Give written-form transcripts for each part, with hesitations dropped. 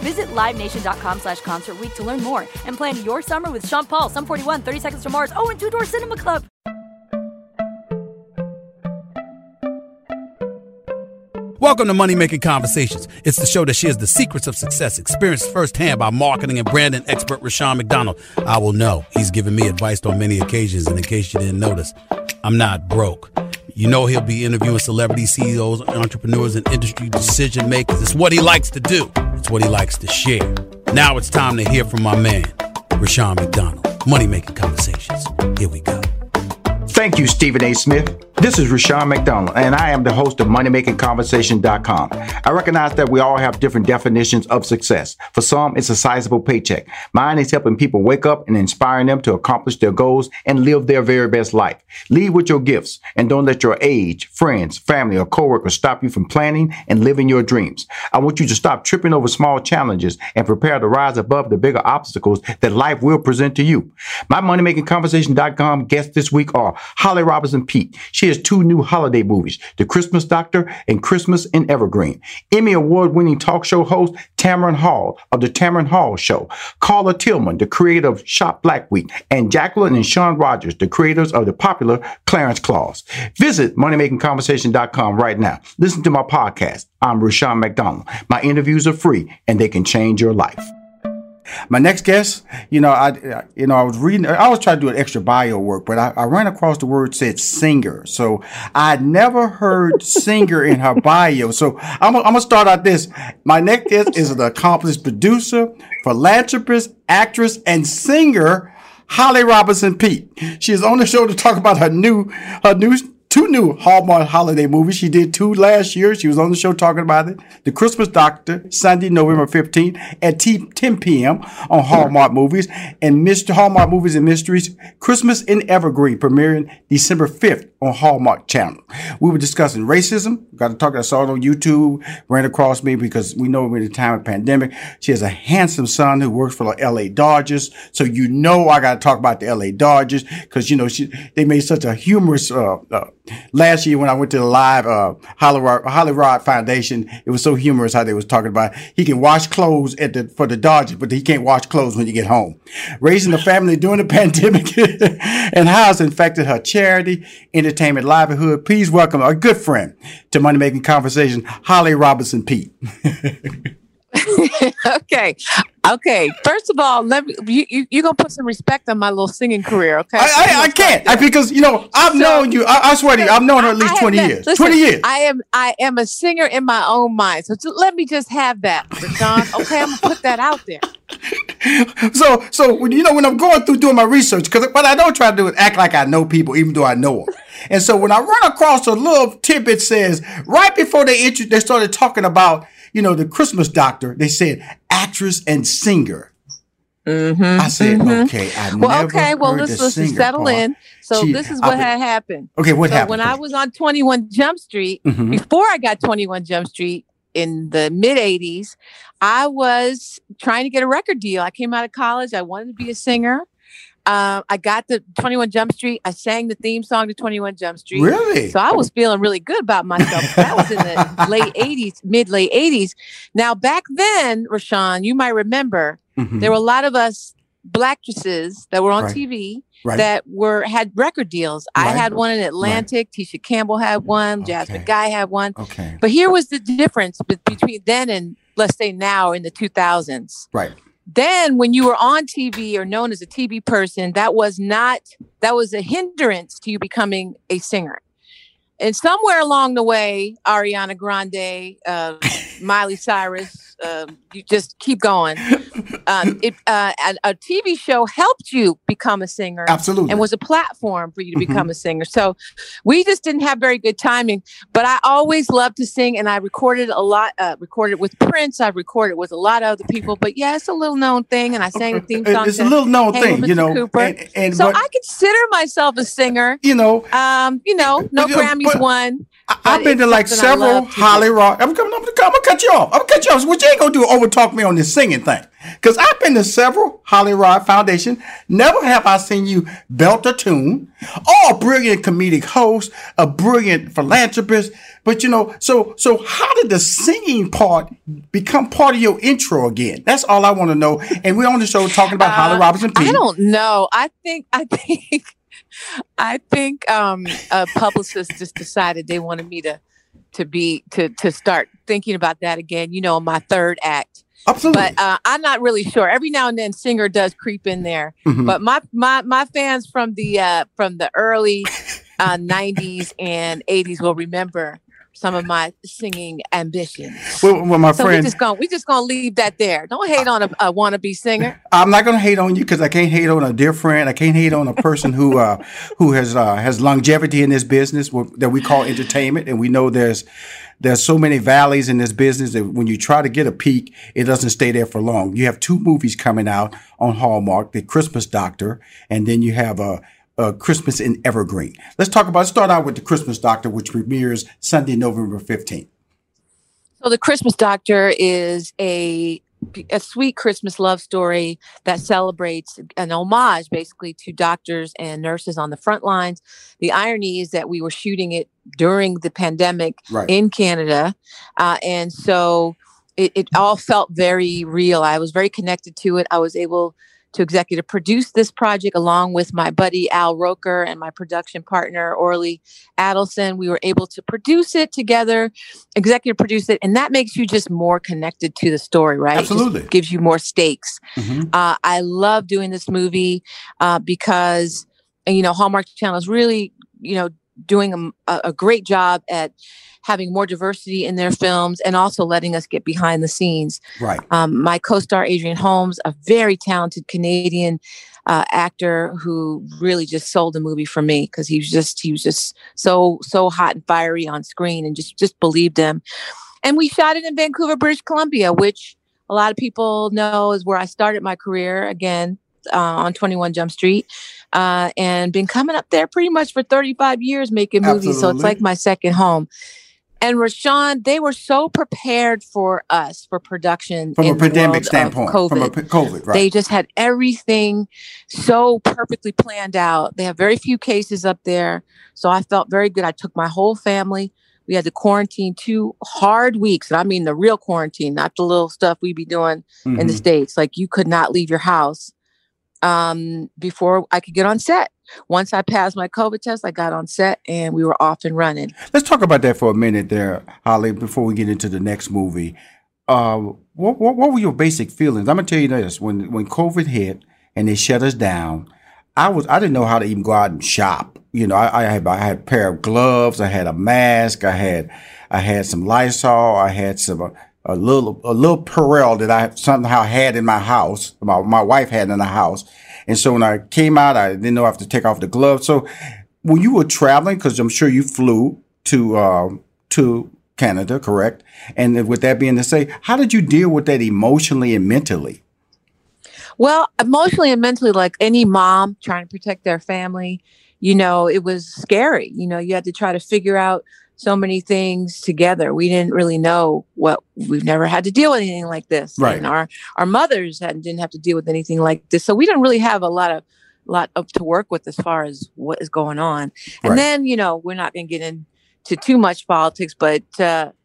Visit LiveNation.com/Concert Week to learn more and plan your summer with Sean Paul, Sum 41, 30 Seconds to Mars, and Two Door Cinema Club. Welcome to Money Making Conversations. It's the show that shares the secrets of success experienced firsthand by marketing and branding expert Rashawn McDonald. I will know. He's given me advice on many occasions, and in case you didn't notice, I'm not broke. You know he'll be interviewing celebrities, CEOs, entrepreneurs, and industry decision makers. It's what he likes to do. It's what he likes to share. Now it's time to hear from my man, Rashawn McDonald. Money Making Conversations. Here we go. Thank you, Stephen A. Smith. This is Rashawn McDonald, and I am the host of MoneyMakingConversation.com. I recognize that we all have different definitions of success. For some, it's a sizable paycheck. Mine is helping people wake up and inspiring them to accomplish their goals and live their very best life. Lead with your gifts, and don't let your age, friends, family, or coworkers stop you from planning and living your dreams. I want you to stop tripping over small challenges and prepare to rise above the bigger obstacles that life will present to you. My MoneyMakingConversation.com guests this week are Holly Robinson Peete. She has two new holiday movies, The Christmas Doctor and Christmas in Evergreen. Emmy award-winning talk show host Tamron Hall of The Tamron Hall Show. Carla Tillman, the creator of Shop Black Week. And Jacqueline and Sean Rogers, the creators of the popular Clarence Claus. Visit MoneyMakingConversation.com right now. Listen to my podcast. I'm Rashawn McDonald. My interviews are free and they can change your life. My next guest, I was reading. I always try to do an extra bio work, but I ran across the word said singer. So I never heard singer in her bio. So I'm gonna start out this. My next guest is an accomplished producer, philanthropist, actress, and singer, Holly Robinson Peete. She is on the show to talk about her new. Two new Hallmark holiday movies. She did two last year. She was on the show talking about it. The Christmas Doctor, Sunday, November 15th at 10 p.m. on Hallmark Movies and Hallmark Movies and Mysteries. Christmas in Evergreen, premiering December 5th on Hallmark Channel. We were discussing racism. I saw it on YouTube. Ran across me because we know we're in a time of pandemic. She has a handsome son who works for the L.A. Dodgers. So you know I got to talk about the L.A. Dodgers because, they made such a humorous last year when I went to the live HollyRod Foundation, it was so humorous how they was talking about he can wash clothes for the Dodgers, but he can't wash clothes when you get home. Raising the family during the pandemic and how it's affected her charity, entertainment, livelihood. Please welcome a good friend to Money Making Conversation, Holly Robinson Peete. Okay. First of all, you're gonna put some respect on my little singing career, okay? I can't because I've known you. I swear to you, I've known her at least 20 years. Listen, 20 years. I am a singer in my own mind. So let me just have that, Rashawn. Okay, I'm gonna put that out there. So when I'm going through doing my research, because what I don't try to do is act like I know people, even though I know them. And so when I run across a little tidbit says, right before they started talking about, you know, the Christmas Doctor, they said actress and singer. Mm-hmm, I said, mm-hmm. Okay, I well, never okay, well, heard let's settle part. In. So Gee, this is what had happened. Okay, what happened? When I was on 21 Jump Street, mm-hmm. before I got 21 Jump Street in the mid 80s, I was trying to get a record deal. I came out of college. I wanted to be a singer. I got the 21 Jump Street. I sang the theme song to 21 Jump Street. Really? So I was feeling really good about myself. That was in the late 80s, mid-late 80s. Now, back then, Rashawn, you might remember, mm-hmm. there were a lot of us blackstresses that were on right. TV right. that were had record deals. Right. I had one in Atlantic. Right. Tisha Campbell had one. Okay. Jasmine Guy had one. Okay. But here was the difference between then and, let's say, now in the 2000s. Right. Then when you were on TV or known as a TV person, that was a hindrance to you becoming a singer. And somewhere along the way, Ariana Grande, Miley Cyrus, you just keep going. A TV show helped you become a singer. Absolutely. And was a platform for you to become mm-hmm. a singer. So we just didn't have very good timing, but I always loved to sing, and I recorded a lot, recorded with Prince. I've recorded with a lot of other people, but yeah, it's a little known thing. And I sang a theme song. It's a little known thing, you know, and so I consider myself a singer, no Grammys won. I've been to like several HollyRod. I'm gonna cut you off. What you ain't gonna do? Overtalk me on this singing thing? Because I've been to several HollyRod Foundation. Never have I seen you belt a tune. All brilliant comedic host, a brilliant philanthropist. But so how did the singing part become part of your intro again? That's all I want to know. And we're on the show talking about Holly Robinson Peete. I don't know. I think a publicist just decided they wanted me to start thinking about that again. My third act. Absolutely. But I'm not really sure. Every now and then, singer does creep in there. Mm-hmm. But my fans from the early '90s and '80s will remember some of my singing ambitions. Well, my friend, we're just gonna leave that there. Don't hate on a wannabe singer. I'm not gonna hate on you because I can't hate on a dear friend. I can't hate on a person who has longevity in this business that we call entertainment, and we know there's so many valleys in this business that when you try to get a peak, it doesn't stay there for long. You have two movies coming out on Hallmark: The Christmas Doctor, and then you have Christmas in Evergreen. Let's start out with The Christmas Doctor, which premieres Sunday, November 15th. So The Christmas Doctor is a sweet Christmas love story that celebrates an homage basically to doctors and nurses on the front lines. The irony is that we were shooting it during the pandemic in Canada. And so it all felt very real. I was very connected to it. I was able to executive produce this project along with my buddy Al Roker and my production partner Orly Adelson. We were able to produce it together, executive produce it, and that makes you just more connected to the story, right? Absolutely. It gives you more stakes. Mm-hmm. I love doing this movie because, Hallmark Channel is really, doing a great job at having more diversity in their films and also letting us get behind the scenes. Right. My co-star, Adrienne Holmes, a very talented Canadian actor who really just sold the movie for me because he was just so hot and fiery on screen and just believed him. And we shot it in Vancouver, British Columbia, which a lot of people know is where I started my career again on 21 Jump Street. And been coming up there pretty much for 35 years making movies. Absolutely. So it's like my second home. And Rashawn, they were so prepared for us for production from a pandemic standpoint. From COVID, right? They just had everything so perfectly planned out. They have very few cases up there, so I felt very good. I took my whole family. We had to quarantine 2 hard weeks, and I mean the real quarantine, not the little stuff we be doing mm-hmm. in the States. Like you could not leave your house. Before I could get on set. Once I passed my COVID test, I got on set and we were off and running. Let's talk about that for a minute there, Holly, before we get into the next movie. What were your basic feelings? I'm going to tell you this. When COVID hit and they shut us down, I didn't know how to even go out and shop. I had a pair of gloves. I had a mask. I had some Lysol. I had some... A little Perel that I somehow had in my house, my wife had in the house. And so when I came out, I didn't know I have to take off the gloves. So when you were traveling, because I'm sure you flew to Canada, correct? And with that being to say, how did you deal with that emotionally and mentally? Well, emotionally and mentally, like any mom trying to protect their family, you know, it was scary. You know, you had to try to figure out so many things together. We didn't really know what, we've never had to deal with anything like this. Right. And our mothers didn't have to deal with anything like this. So we didn't really have a lot up to work with as far as what is going on. And right. Then, you know, we're not going to get into too much politics, but,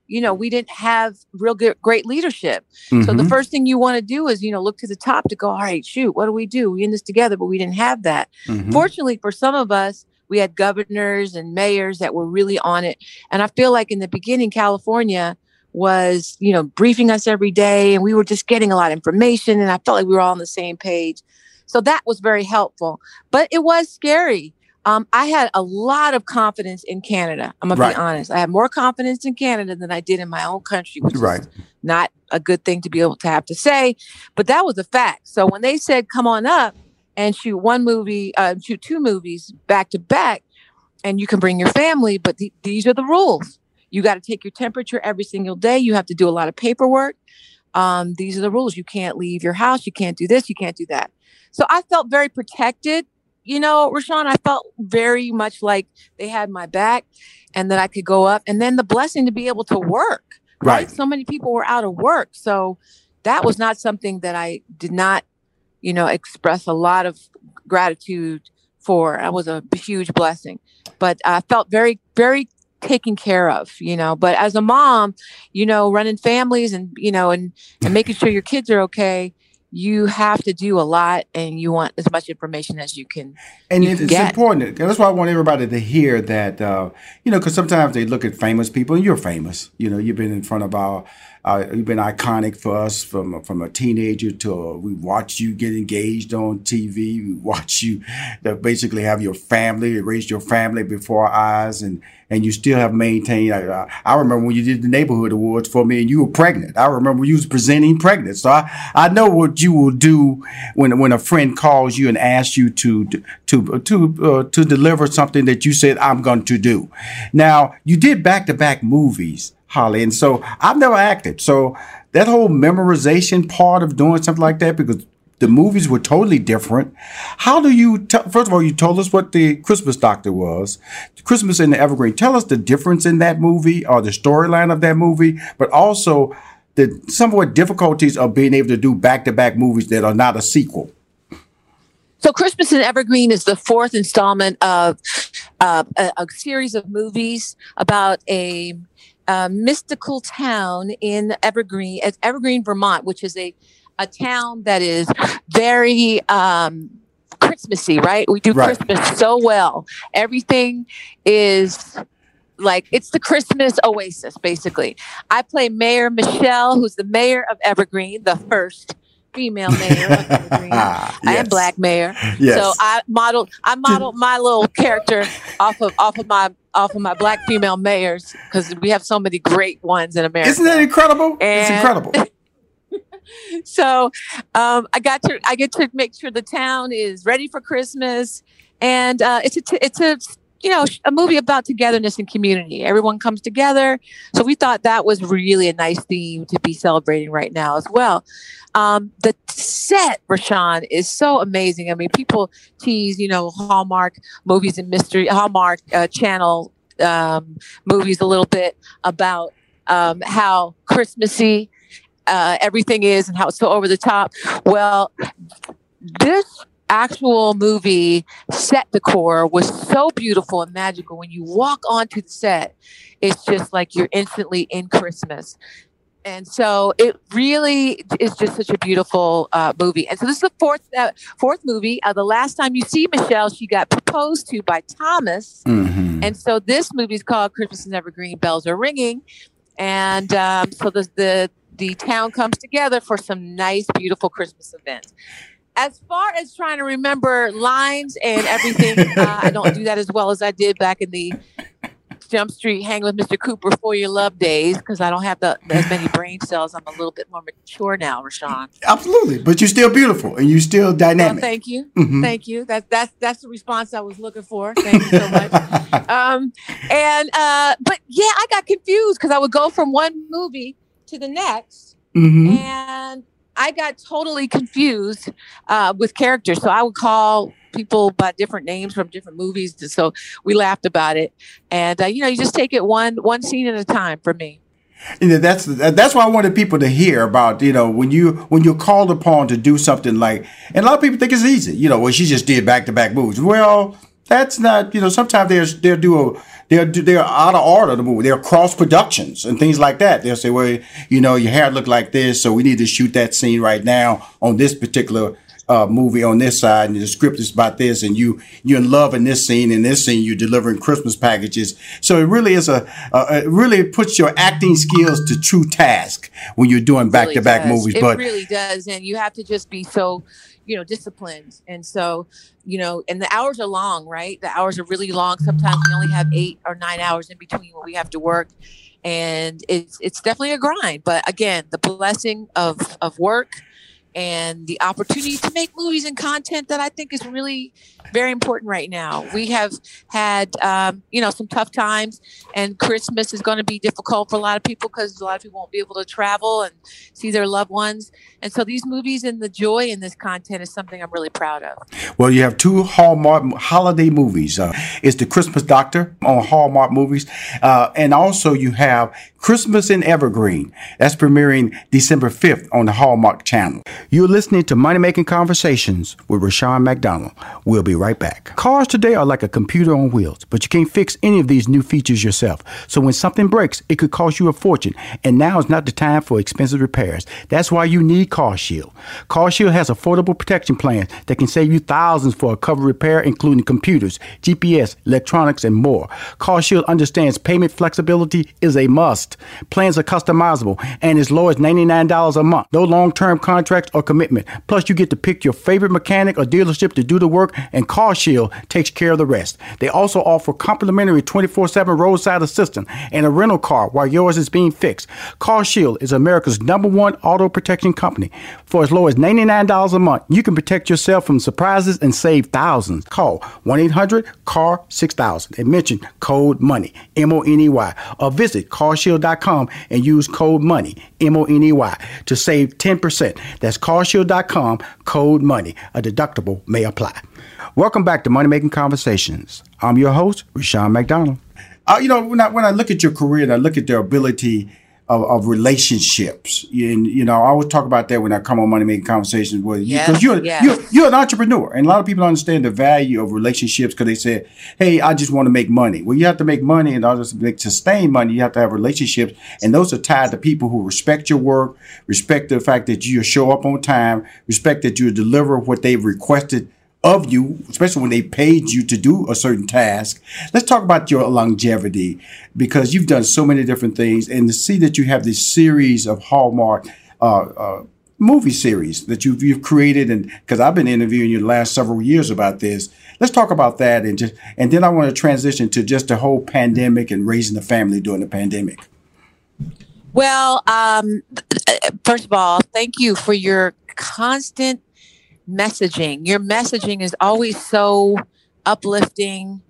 you know, we didn't have real great leadership. Mm-hmm. So the first thing you want to do is, you know, look to the top to go, all right, shoot, what do we do? We're in this together, but we didn't have that. Mm-hmm. Fortunately for some of us, we had governors and mayors that were really on it. And I feel like in the beginning, California was, you know, briefing us every day, and we were just getting a lot of information. And I felt like we were all on the same page. So that was very helpful, but it was scary. I had a lot of confidence in Canada. I'm going to be honest. I had more confidence in Canada than I did in my own country, which is not a good thing to be able to have to say, but that was a fact. So when they said, come on up and shoot two movies back to back, and you can bring your family, but these are the rules. You got to take your temperature every single day. You have to do a lot of paperwork. These are the rules. You can't leave your house. You can't do this. You can't do that. So I felt very protected. You know, Rashawn, I felt very much like they had my back and that I could go up. And then the blessing to be able to work. Right. So many people were out of work. So that was not something that I did not, you know, express a lot of gratitude for. That was a huge blessing. But I felt very, very taken care of, you know. But as a mom, you know, running families and, you know, and making sure your kids are okay, you have to do a lot, and you want as much information as you can. And you can get. Important. That's why I want everybody to hear that, you know, because sometimes they look at famous people, and you're famous. You know, you've been in front of you've been iconic for us from a teenager to we watched you get engaged on TV. We watched you basically have your family, raise your family before our eyes, and you still have maintained. I remember when you did the neighborhood awards for me, and you were pregnant. I remember when you was presenting pregnant. So I know what you will do when a friend calls you and asks you to deliver something that you said I'm going to do. Now you did back-to-back movies, Holly, and so I've never acted. So that whole memorization part of doing something like that, because the movies were totally different. How do you, first of all, you told us what The Christmas Doctor was, Christmas in the Evergreen. Tell us the difference in that movie or the storyline of that movie, but also the somewhat difficulties of being able to do back-to-back movies that are not a sequel. So Christmas in Evergreen is the fourth installment of a series of movies about a mystical town in Evergreen, Vermont, which is a town that is very Christmassy, right? We do Christmas so well. Everything is like, it's the Christmas oasis, basically. I play Mayor Michelle, who's the mayor of Evergreen, the first female mayor of Evergreen. Yes. I am black mayor. Yes. So I modeled my little character off of my black female mayors, because we have so many great ones in America. Isn't that incredible? It's incredible. So I get to make sure the town is ready for Christmas, and it's a you know, a movie about togetherness and community. Everyone comes together. So we thought that was really a nice theme to be celebrating right now as well. The set, Rashawn, is so amazing. I mean, people tease, you know, Hallmark Movies and Mysteries, Hallmark Channel movies a little bit about how Christmassy everything is and how it's so over the top. Well, this actual movie set decor was so beautiful and magical. When you walk onto the set, it's just like you're instantly in Christmas. And so it really is just such a beautiful movie. And so this is the fourth movie. The last time you see Michelle, she got proposed to by Thomas. Mm-hmm. And so this movie is called Christmas in Evergreen, Bells Are Ringing. And so the town comes together for some nice, beautiful Christmas events. As far as trying to remember lines and everything, I don't do that as well as I did back in the 26 Jump Street, hang with Mr. Cooper for your love days, because I don't have as many brain cells. I'm a little bit more mature now, Rashawn. Absolutely. But you're still beautiful and you're still dynamic. Well, thank you. Mm-hmm. Thank you. That's the response I was looking for. Thank you so much. But yeah, I got confused because I would go from one movie to the next, mm-hmm. and I got totally confused with characters. So I would call people by different names from different movies. So we laughed about it. And, you just take it one scene at a time for me. You know, that's why I wanted people to hear about, when you're called upon to do something like, and a lot of people think it's easy, she just did back-to-back movies. Well, that's not, sometimes they're out of order to move. They're cross productions and things like that. They'll say, well, your hair looked like this, so we need to shoot that scene right now on this particular movie on this side, and the script is about this, and you're in love in this scene, you're delivering Christmas packages. So it really is it really puts your acting skills to true task when you're doing back-to-back movies. It really does, and you have to just be so, disciplined. And so, and the hours are long, right? The hours are really long. Sometimes we only have 8 or 9 hours in between when we have to work, and it's definitely a grind. But again, the blessing of work and the opportunity to make movies and content that I think is really very important right now. We have had, some tough times, and Christmas is going to be difficult for a lot of people because a lot of people won't be able to travel and see their loved ones. And so these movies and the joy in this content is something I'm really proud of. Well, you have two Hallmark holiday movies. It's The Christmas Doctor on Hallmark Movies. And also you have Christmas in Evergreen. That's premiering December 5th on the Hallmark Channel. You're listening to Money Making Conversations with Rashawn McDonald. We'll be right back. Cars today are like a computer on wheels, but you can't fix any of these new features yourself. So when something breaks, it could cost you a fortune, and now is not the time for expensive repairs. That's why you need CarShield. CarShield has affordable protection plans that can save you thousands for a covered repair, including computers, GPS, electronics, and more. CarShield understands payment flexibility is a must. Plans are customizable and as low as $99 a month. No long-term contracts or commitment. Plus, you get to pick your favorite mechanic or dealership to do the work, and CarShield takes care of the rest. They also offer complimentary 24/7 roadside assistance and a rental car while yours is being fixed. CarShield is America's #1 auto protection company. For as low as $99 a month, you can protect yourself from surprises and save thousands. Call 1-800-CAR-6000 and mention code MONEY, M-O-N-E-Y, or visit CarShield.com and use code MONEY, M-O-N-E-Y, to save 10%. That's CarShield.com, code MONEY. A deductible may apply. Welcome back to Money Making Conversations. I'm your host, Rashawn McDonald. When I look at your career and I look at the ability of relationships, and I always talk about that when I come on Money Making Conversations with you, because you're an entrepreneur, and a lot of people don't understand the value of relationships because they say, "Hey, I just want to make money." Well, you have to make money, and to sustain money, you have to have relationships, and those are tied to people who respect your work, respect the fact that you show up on time, respect that you deliver what they've requested of you, especially when they paid you to do a certain task. Let's talk about your longevity, because you've done so many different things, and to see that you have this series of Hallmark movie series that you've created, and because I've been interviewing you the last several years about this. Let's talk about that, and then I want to transition to just the whole pandemic and raising the family during the pandemic. Well, first of all, thank you for your constant messaging. Your messaging is always so uplifting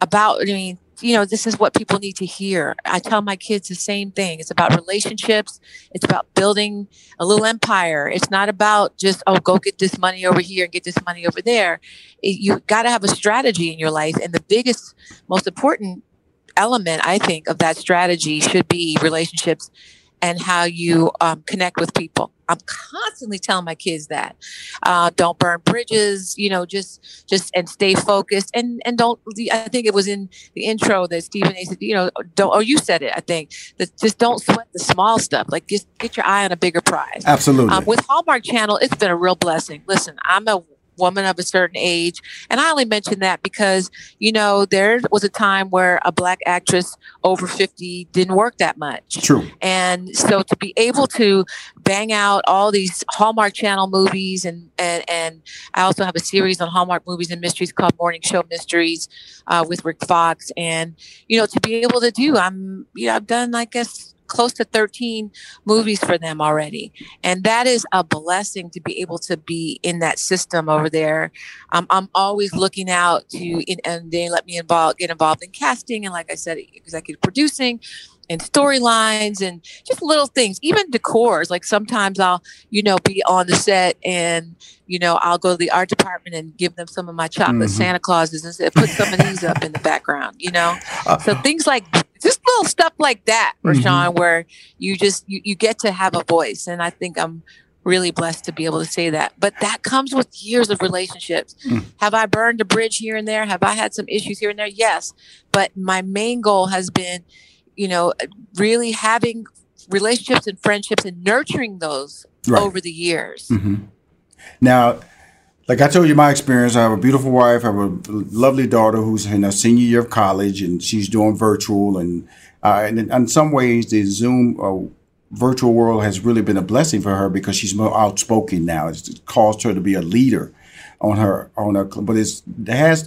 about, this is what people need to hear. I tell my kids the same thing. It's about relationships. It's about building a little empire. It's not about just, go get this money over here and get this money over there. You got to have a strategy in your life. And the biggest, most important element, I think, of that strategy should be relationships and how you connect with people. I'm constantly telling my kids that don't burn bridges, just and stay focused and don't. I think it was in the intro that Stephen A. said, don't. Or you said it, I think, that just don't sweat the small stuff. Like just get your eye on a bigger prize. Absolutely. With Hallmark Channel, it's been a real blessing. Listen, I'm a woman of a certain age. And I only mention that because, you know, there was a time where a black actress over 50 didn't work that much. True. And so to be able to bang out all these Hallmark Channel movies, and I also have a series on Hallmark Movies and Mysteries called Morning Show Mysteries with Rick Fox. And, you know, to be able to do, I've done, I guess, close to 13 movies for them already. And that is a blessing to be able to be in that system over there. I'm always looking out and they let me get involved in casting. And like I said, executive producing and storylines and just little things, even decors. Like sometimes I'll, you know, be on the set and, you know, I'll go to the art department and give them some of my chocolate Santa Clauses and put some of these up in the background, you know? So things like just little stuff like that, Rashawn, where you just, you get to have a voice. And I think I'm really blessed to be able to say that. But that comes with years of relationships. Have I burned a bridge here and there? Have I had some issues here and there? Yes. But my main goal has been, you know, really having relationships and friendships and nurturing those over the years. Now, like I told you, my experience, I have a beautiful wife. I have a lovely daughter who's in her senior year of college, and she's doing virtual. And in some ways, the Zoom virtual world has really been a blessing for her because she's more outspoken now. It's caused her to be a leader on her. But it has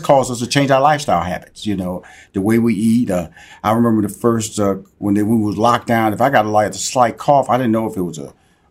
caused us to change our lifestyle habits. You know, the way we eat. I remember the first when we was locked down. If I got a slight cough, I didn't know if it was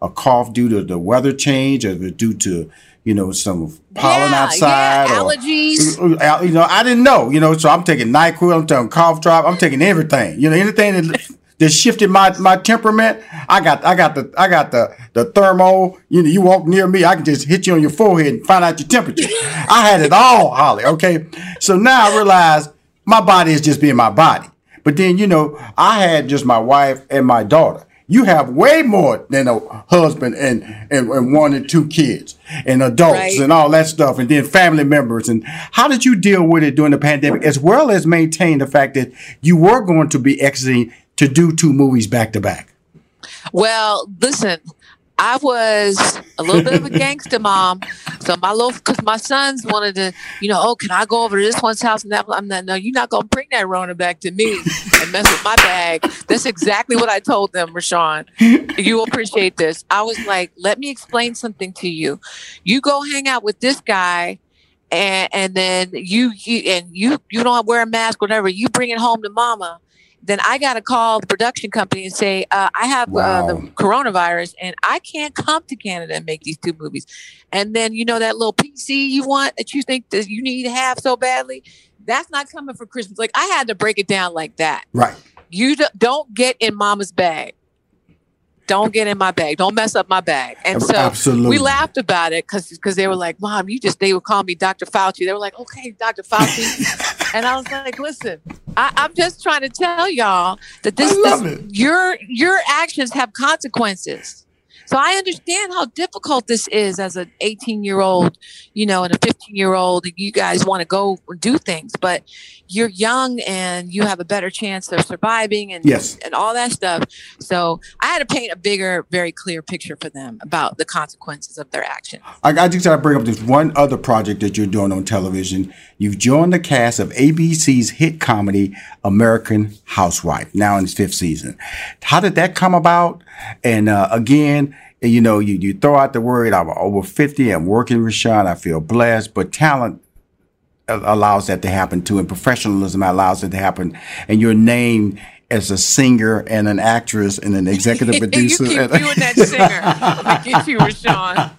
a cough due to the weather change or due to, you know, some pollen outside. Yeah, allergies. Or, you know, I didn't know, you know, so I'm taking NyQuil, I'm taking cough drop, I'm taking everything. You know, anything that shifted my temperament. I got the thermo. You know, you walk near me, I can just hit you on your forehead and find out your temperature. I had it all, Holly, okay? So now I realize my body is just being my body. But then, you know, I had just my wife and my daughter. You have way more than a husband and one and two kids and adults and all that stuff, and then family members. And how did you deal with it during the pandemic, as well as maintain the fact that you were going to be exiting to do two movies back to back? Well, listen, I was a little bit of a gangster mom. So because my sons wanted to, you know, can I go over to this one's house and that one? No, you're not going to bring that Rona back to me and mess with my bag. That's exactly what I told them, Rashawn. You appreciate this. I was like, let me explain something to you. You go hang out with this guy. And then you don't wear a mask, whatever. You bring it home to mama. Then I got to call the production company and say, I have the coronavirus and I can't come to Canada and make these two movies. And then, you know, that little PC you want that you think that you need to have so badly, that's not coming for Christmas. Like, I had to break it down like that. Right. You don't get in mama's bag. Don't get in my bag. Don't mess up my bag. And so we laughed about it because they were like, Mom, they would call me Dr. Fauci. They were like, okay, Dr. Fauci. And I was like, listen, I'm just trying to tell y'all that your actions have consequences. So I understand how difficult this is as an 18-year-old, you know, and a 15-year-old. You guys want to go do things, but you're young and you have a better chance of surviving and all that stuff. So I had to paint a bigger, very clear picture for them about the consequences of their actions. I just got to bring up this one other project that you're doing on television. You've joined the cast of ABC's hit comedy, American Housewife, now in its 5th season. How did that come about? And again, you know, you throw out the word, I'm over 50, I'm working, Rashawn, I feel blessed, but talent allows that to happen too, and professionalism allows it to happen. And your name as a singer and an actress and an executive producer. You keep doing that singer. I get you, Rashawn.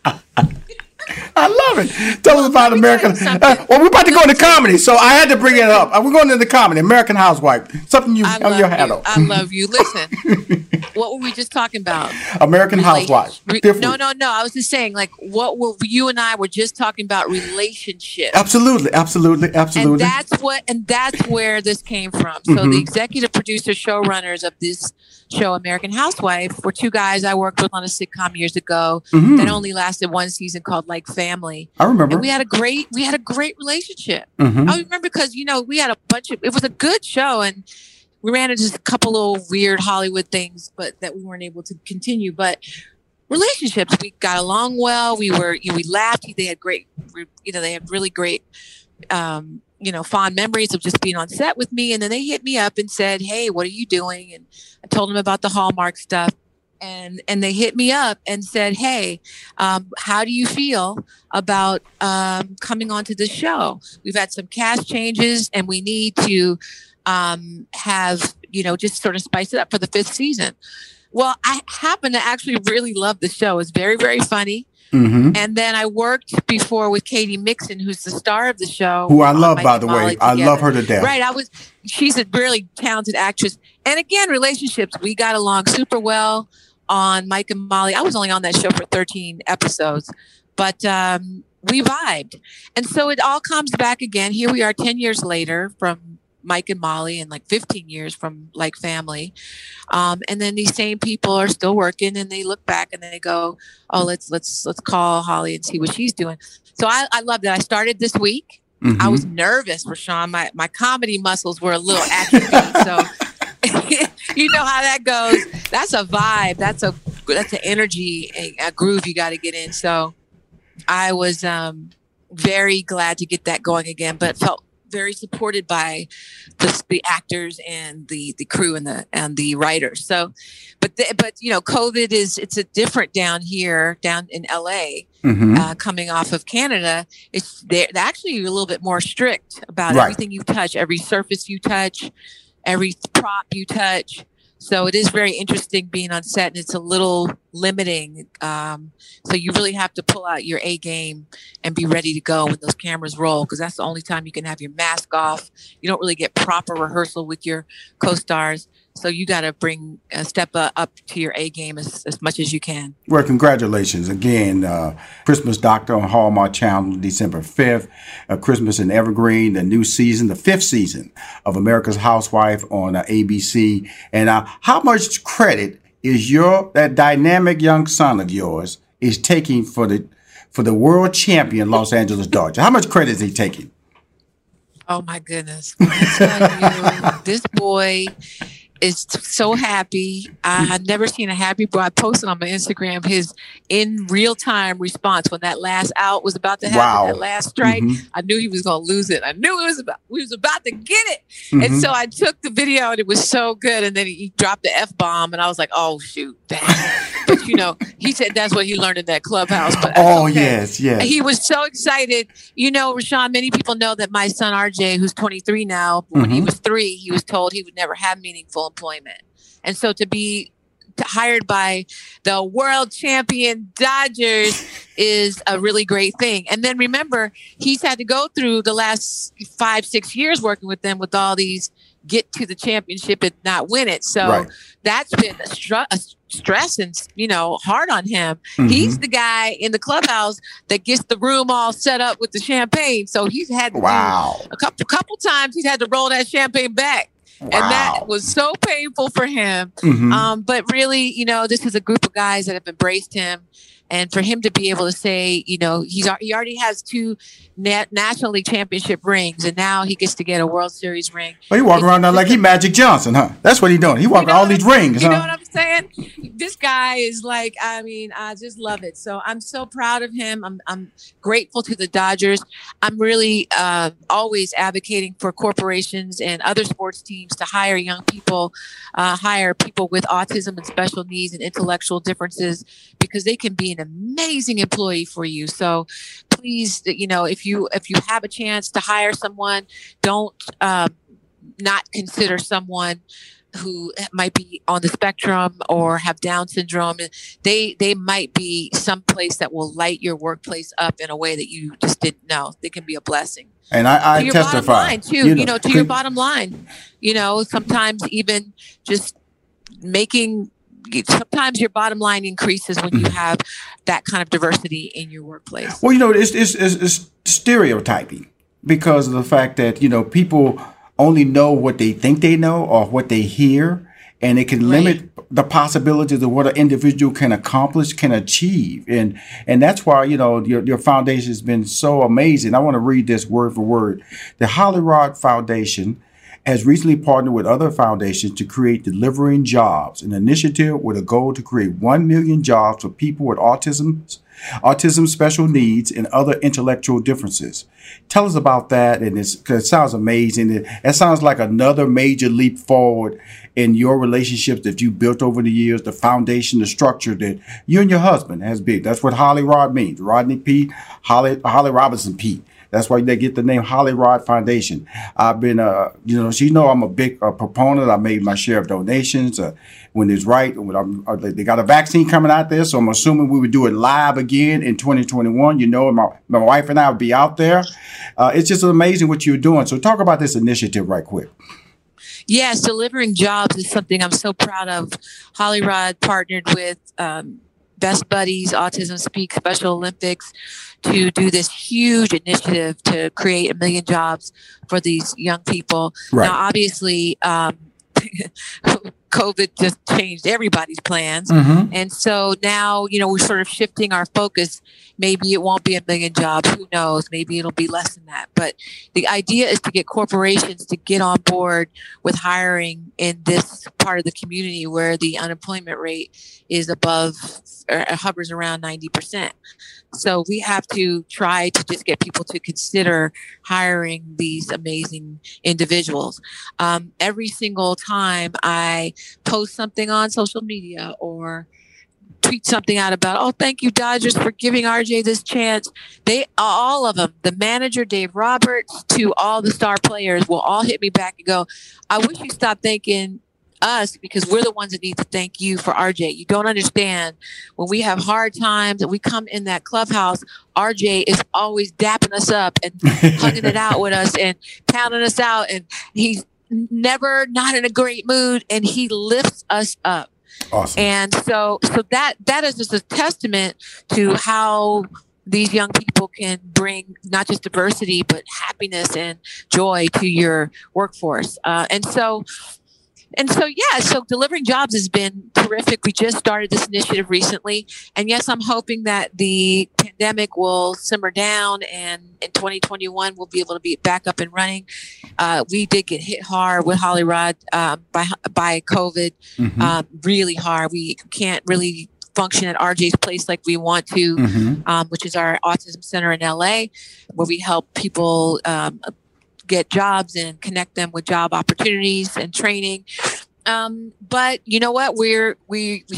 I love it. Tell us about American. We're about to go into comedy, so I had to bring it up. We're going into comedy, American Housewife. Something you hung your hat on. I love you. Listen, what were we just talking about? American Housewife. No. I was just saying, like, what were you and I were just talking about? Relationships. Absolutely. And that's where this came from. So the executive producer, showrunners of this show, American Housewife, were two guys I worked with on a sitcom years ago that only lasted one season called Like Family. I remember. And we had a great relationship. I remember because, you know, we had a bunch of, it was a good show and we ran into just a couple little weird Hollywood things, but that we weren't able to continue. But relationships. We got along well. We were, we laughed. They had great, they had really great, fond memories of just being on set with me. And then they hit me up and said, "Hey, what are you doing?" And I told them about the Hallmark stuff. And they hit me up and said, "Hey, how do you feel about coming onto the show? We've had some cast changes, and we need to have, just sort of spice it up for the 5th season." Well, I happen to actually really love the show. It's very, very funny. Mm-hmm. And then I worked before with Katie Mixon, who's the star of the show. Who I love, by the way. I love her to death. Right. She's a really talented actress. And again, relationships. We got along super well on Mike and Molly. I was only on that show for 13 episodes, but we vibed. And so it all comes back again. Here we are 10 years later from Mike and Molly, and 15 years from family. And then these same people are still working, and they look back and they go, "Oh, let's call Holly and see what she's doing." So I love that. I started this week. Mm-hmm. I was nervous, Rashawn. My comedy muscles were a little atrophied. So you know how that goes. That's a vibe. That's an energy, a groove you got to get in. So I was very glad to get that going again, but felt very supported by the actors and the crew and the writers. So, but COVID it's a different down in LA, mm-hmm. Coming off of Canada. It's they're actually a little bit more strict about everything you touch, every surface you touch, every prop you touch. So it is very interesting being on set, and it's a little limiting. So you really have to pull out your A game and be ready to go when those cameras roll, because that's the only time you can have your mask off. You don't really get proper rehearsal with your co-stars. So you got to step up to your A game as much as you can. Well, congratulations. Again, Christmas Doctor on Hallmark Channel, December 5th, Christmas in Evergreen, the new season, the 5th season of America's Housewife on ABC. And how much credit is that dynamic young son of yours is taking for the world champion Los Angeles Dodgers? How much credit is he taking? Oh, my goodness. This boy is so happy. I've never seen a happy boy. I posted on my Instagram his in real time response when that last out was about to happen, that last strike. Mm-hmm. I knew he was going to lose it. I knew we was about to get it. Mm-hmm. And so I took the video, and it was so good. And then he dropped the F-bomb, and I was like, "Oh, shoot." But, he said that's what he learned in that clubhouse. But yes. He was so excited. Rashawn, many people know that my son, RJ, who's 23 now, mm-hmm. when he was 3, he was told he would never have meaningful employment. And so to be hired by the world champion Dodgers is a really great thing. And then remember, he's had to go through the last 5-6 years working with them with all these get to the championship and not win it. So that's been a stress and, hard on him. Mm-hmm. He's the guy in the clubhouse that gets the room all set up with the champagne. So he's had to do a couple times he's had to roll that champagne back. Wow. And that was so painful for him. Mm-hmm. But really, this is a group of guys that have embraced him. And for him to be able to say, he already has 2 National League championship rings, and now he gets to get a World Series ring. Well, he walking around now like he Magic Johnson, huh? That's what he's doing. He walking all these rings. You know what I'm saying? This guy is like, I just love it. So I'm so proud of him. I'm grateful to the Dodgers. I'm really always advocating for corporations and other sports teams to hire young people, hire people with autism and special needs and intellectual differences, because they can be an amazing employee for you. So please, if you have a chance to hire someone, don't not consider someone who might be on the spectrum or have Down syndrome. They might be someplace that will light your workplace up in a way that you just didn't know. They can be a blessing. And I testify too. To your bottom line. Sometimes even just sometimes your bottom line increases when you have that kind of diversity in your workplace. Well, it's stereotyping because of the fact that, people only know what they think they know or what they hear, and it can limit the possibilities of what an individual can accomplish, can achieve. And that's why, your foundation has been so amazing. I want to read this word for word. The HollyRod Foundation has recently partnered with other foundations to create Delivering Jobs, an initiative with a goal to create 1 million jobs for people with autism, special needs, and other intellectual differences. Tell us about that, and it sounds amazing. It sounds like another major leap forward in your relationships that you built over the years, the foundation, the structure that you and your husband has built. That's what HollyRod means, Rodney Peete, Holly Robinson Peete. That's why they get the name HollyRod Foundation. I've been, I'm a big proponent. I made my share of donations when it's right. They got a vaccine coming out there, so I'm assuming we would do it live again in 2021. And my wife and I would be out there. It's just amazing what you're doing. So talk about this initiative right quick. Yes, Delivering Jobs is something I'm so proud of. HollyRod partnered with Best Buddies, Autism Speaks, Special Olympics to do this huge initiative to create 1 million jobs for these young people. Right. Now, obviously, COVID just changed everybody's plans. Mm-hmm. And so now, we're sort of shifting our focus. Maybe it won't be 1 million jobs. Who knows? Maybe it'll be less than that. But the idea is to get corporations to get on board with hiring in this part of the community where the unemployment rate is above or hovers around 90%. So we have to try to just get people to consider hiring these amazing individuals. Every single time I post something on social media or tweet something out about, oh, thank you, Dodgers, for giving RJ this chance. All of them, the manager, Dave Roberts, to all the star players will all hit me back and go, I wish you stopped thinking us because we're the ones that need to thank you for RJ. You don't understand. When we have hard times and we come in that clubhouse, RJ is always dapping us up and hugging it out with us and pounding us out. And he's never not in a great mood, and he lifts us up. Awesome. And so that is just a testament to how these young people can bring not just diversity, but happiness and joy to your workforce. So Delivering Jobs has been terrific. We just started this initiative recently. And yes, I'm hoping that the pandemic will simmer down and in 2021, we'll be able to be back up and running. We did get hit hard with HollyRod by COVID, mm-hmm. Really hard. We can't really function at RJ's place like we want to, mm-hmm. Which is our autism center in LA, where we help people get jobs and connect them with job opportunities and training. But you know what? We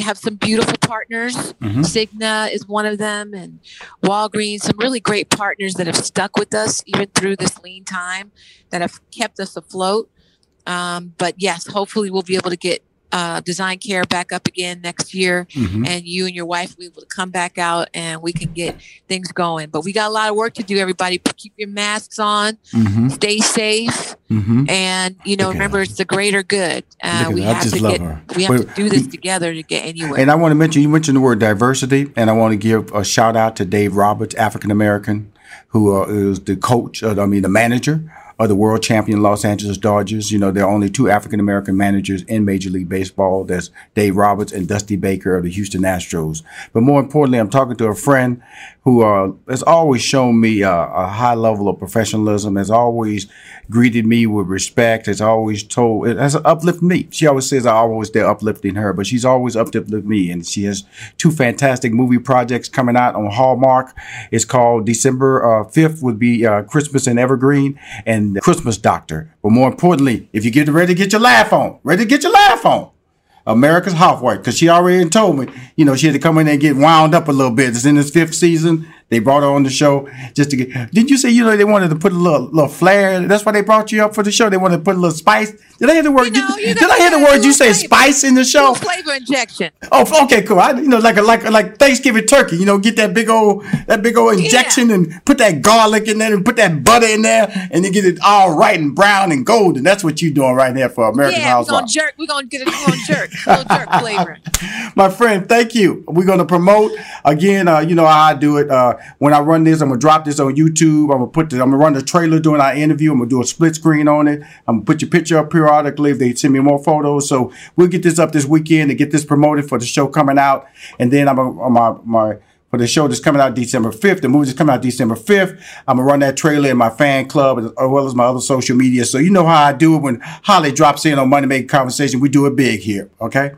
have some beautiful partners. Mm-hmm. Cigna is one of them, and Walgreens, some really great partners that have stuck with us even through this lean time, that have kept us afloat. But yes, hopefully we'll be able to get Design Care back up again next year, mm-hmm. and you and your wife will be able to come back out and we can get things going. But we got a lot of work to do, everybody. Keep your masks on, mm-hmm. stay safe, mm-hmm. and remember, it's the greater good. We have to do this together to get anywhere. And I want to mention, you mentioned the word diversity, and I want to give a shout out to Dave Roberts, African American, who is the manager of the world champion Los Angeles Dodgers. There are only two African-American managers in Major League Baseball. That's Dave Roberts and Dusty Baker of the Houston Astros. But more importantly, I'm talking to a friend who has always shown me a high level of professionalism, has always greeted me with respect, has uplifted me. She always says I always there uplifting her, but she's always uplifted me. And she has two fantastic movie projects coming out on Hallmark. It's called December 5th would be Christmas in Evergreen, and The Christmas Doctor. But more importantly, if you get ready to get your laugh on, America's Housewife, because she already told me, she had to come in and get wound up a little bit. It's in its 5th season. They brought her on the show just to get. Didn't you say they wanted to put a little flair? That's why they brought you up for the show. They wanted to put a little spice. Did I hear the word? Did I hear the word you say spice in the show? Flavor injection. Oh, okay, cool. Like Thanksgiving turkey. Get that big old injection, yeah. And put that garlic in there and put that butter in there, and then get it all right and brown and golden. That's what you're doing right there for American Housewife. We're gonna get a little jerk, flavor. My friend, thank you. We're gonna promote again. How I do it. When I run this, I'm going to drop this on YouTube. I'm going to run the trailer during our interview. I'm going to do a split screen on it. I'm going to put your picture up periodically if they send me more photos. So we'll get this up this weekend and get this promoted for the show coming out. And then I'm my for the show that's coming out December 5th. The movie that's coming out December 5th. I'm going to run that trailer in my fan club as well as my other social media. So you know how I do it when Holly drops in on Money Making Conversation. We do it big here. Okay?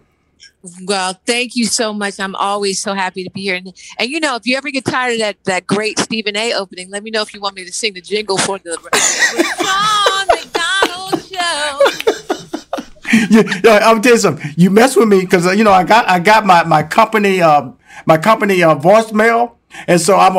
Well, thank you so much. I'm always so happy to be here. And you know, if you ever get tired of that great Stephen A. opening, let me know if you want me to sing the jingle for the Rashawn McDonald Show. Yeah, I'll tell you something. You mess with me because you know I got my company my company voicemail, and so I'm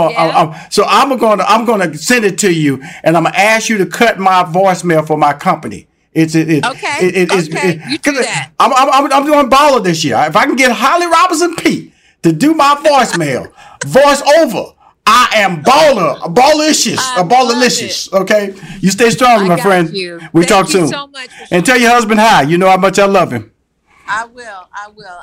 gonna send it to you, and I'm gonna ask you to cut my voicemail for my company. You do that. I'm doing baller this year. If I can get Holly Robinson Peete to do my voicemail, voice over, I am baller, ballerlicious. Okay, you stay strong, my friend. You. We Thank talk you soon. So much and sure. Tell your husband hi. You know how much I love him. I will.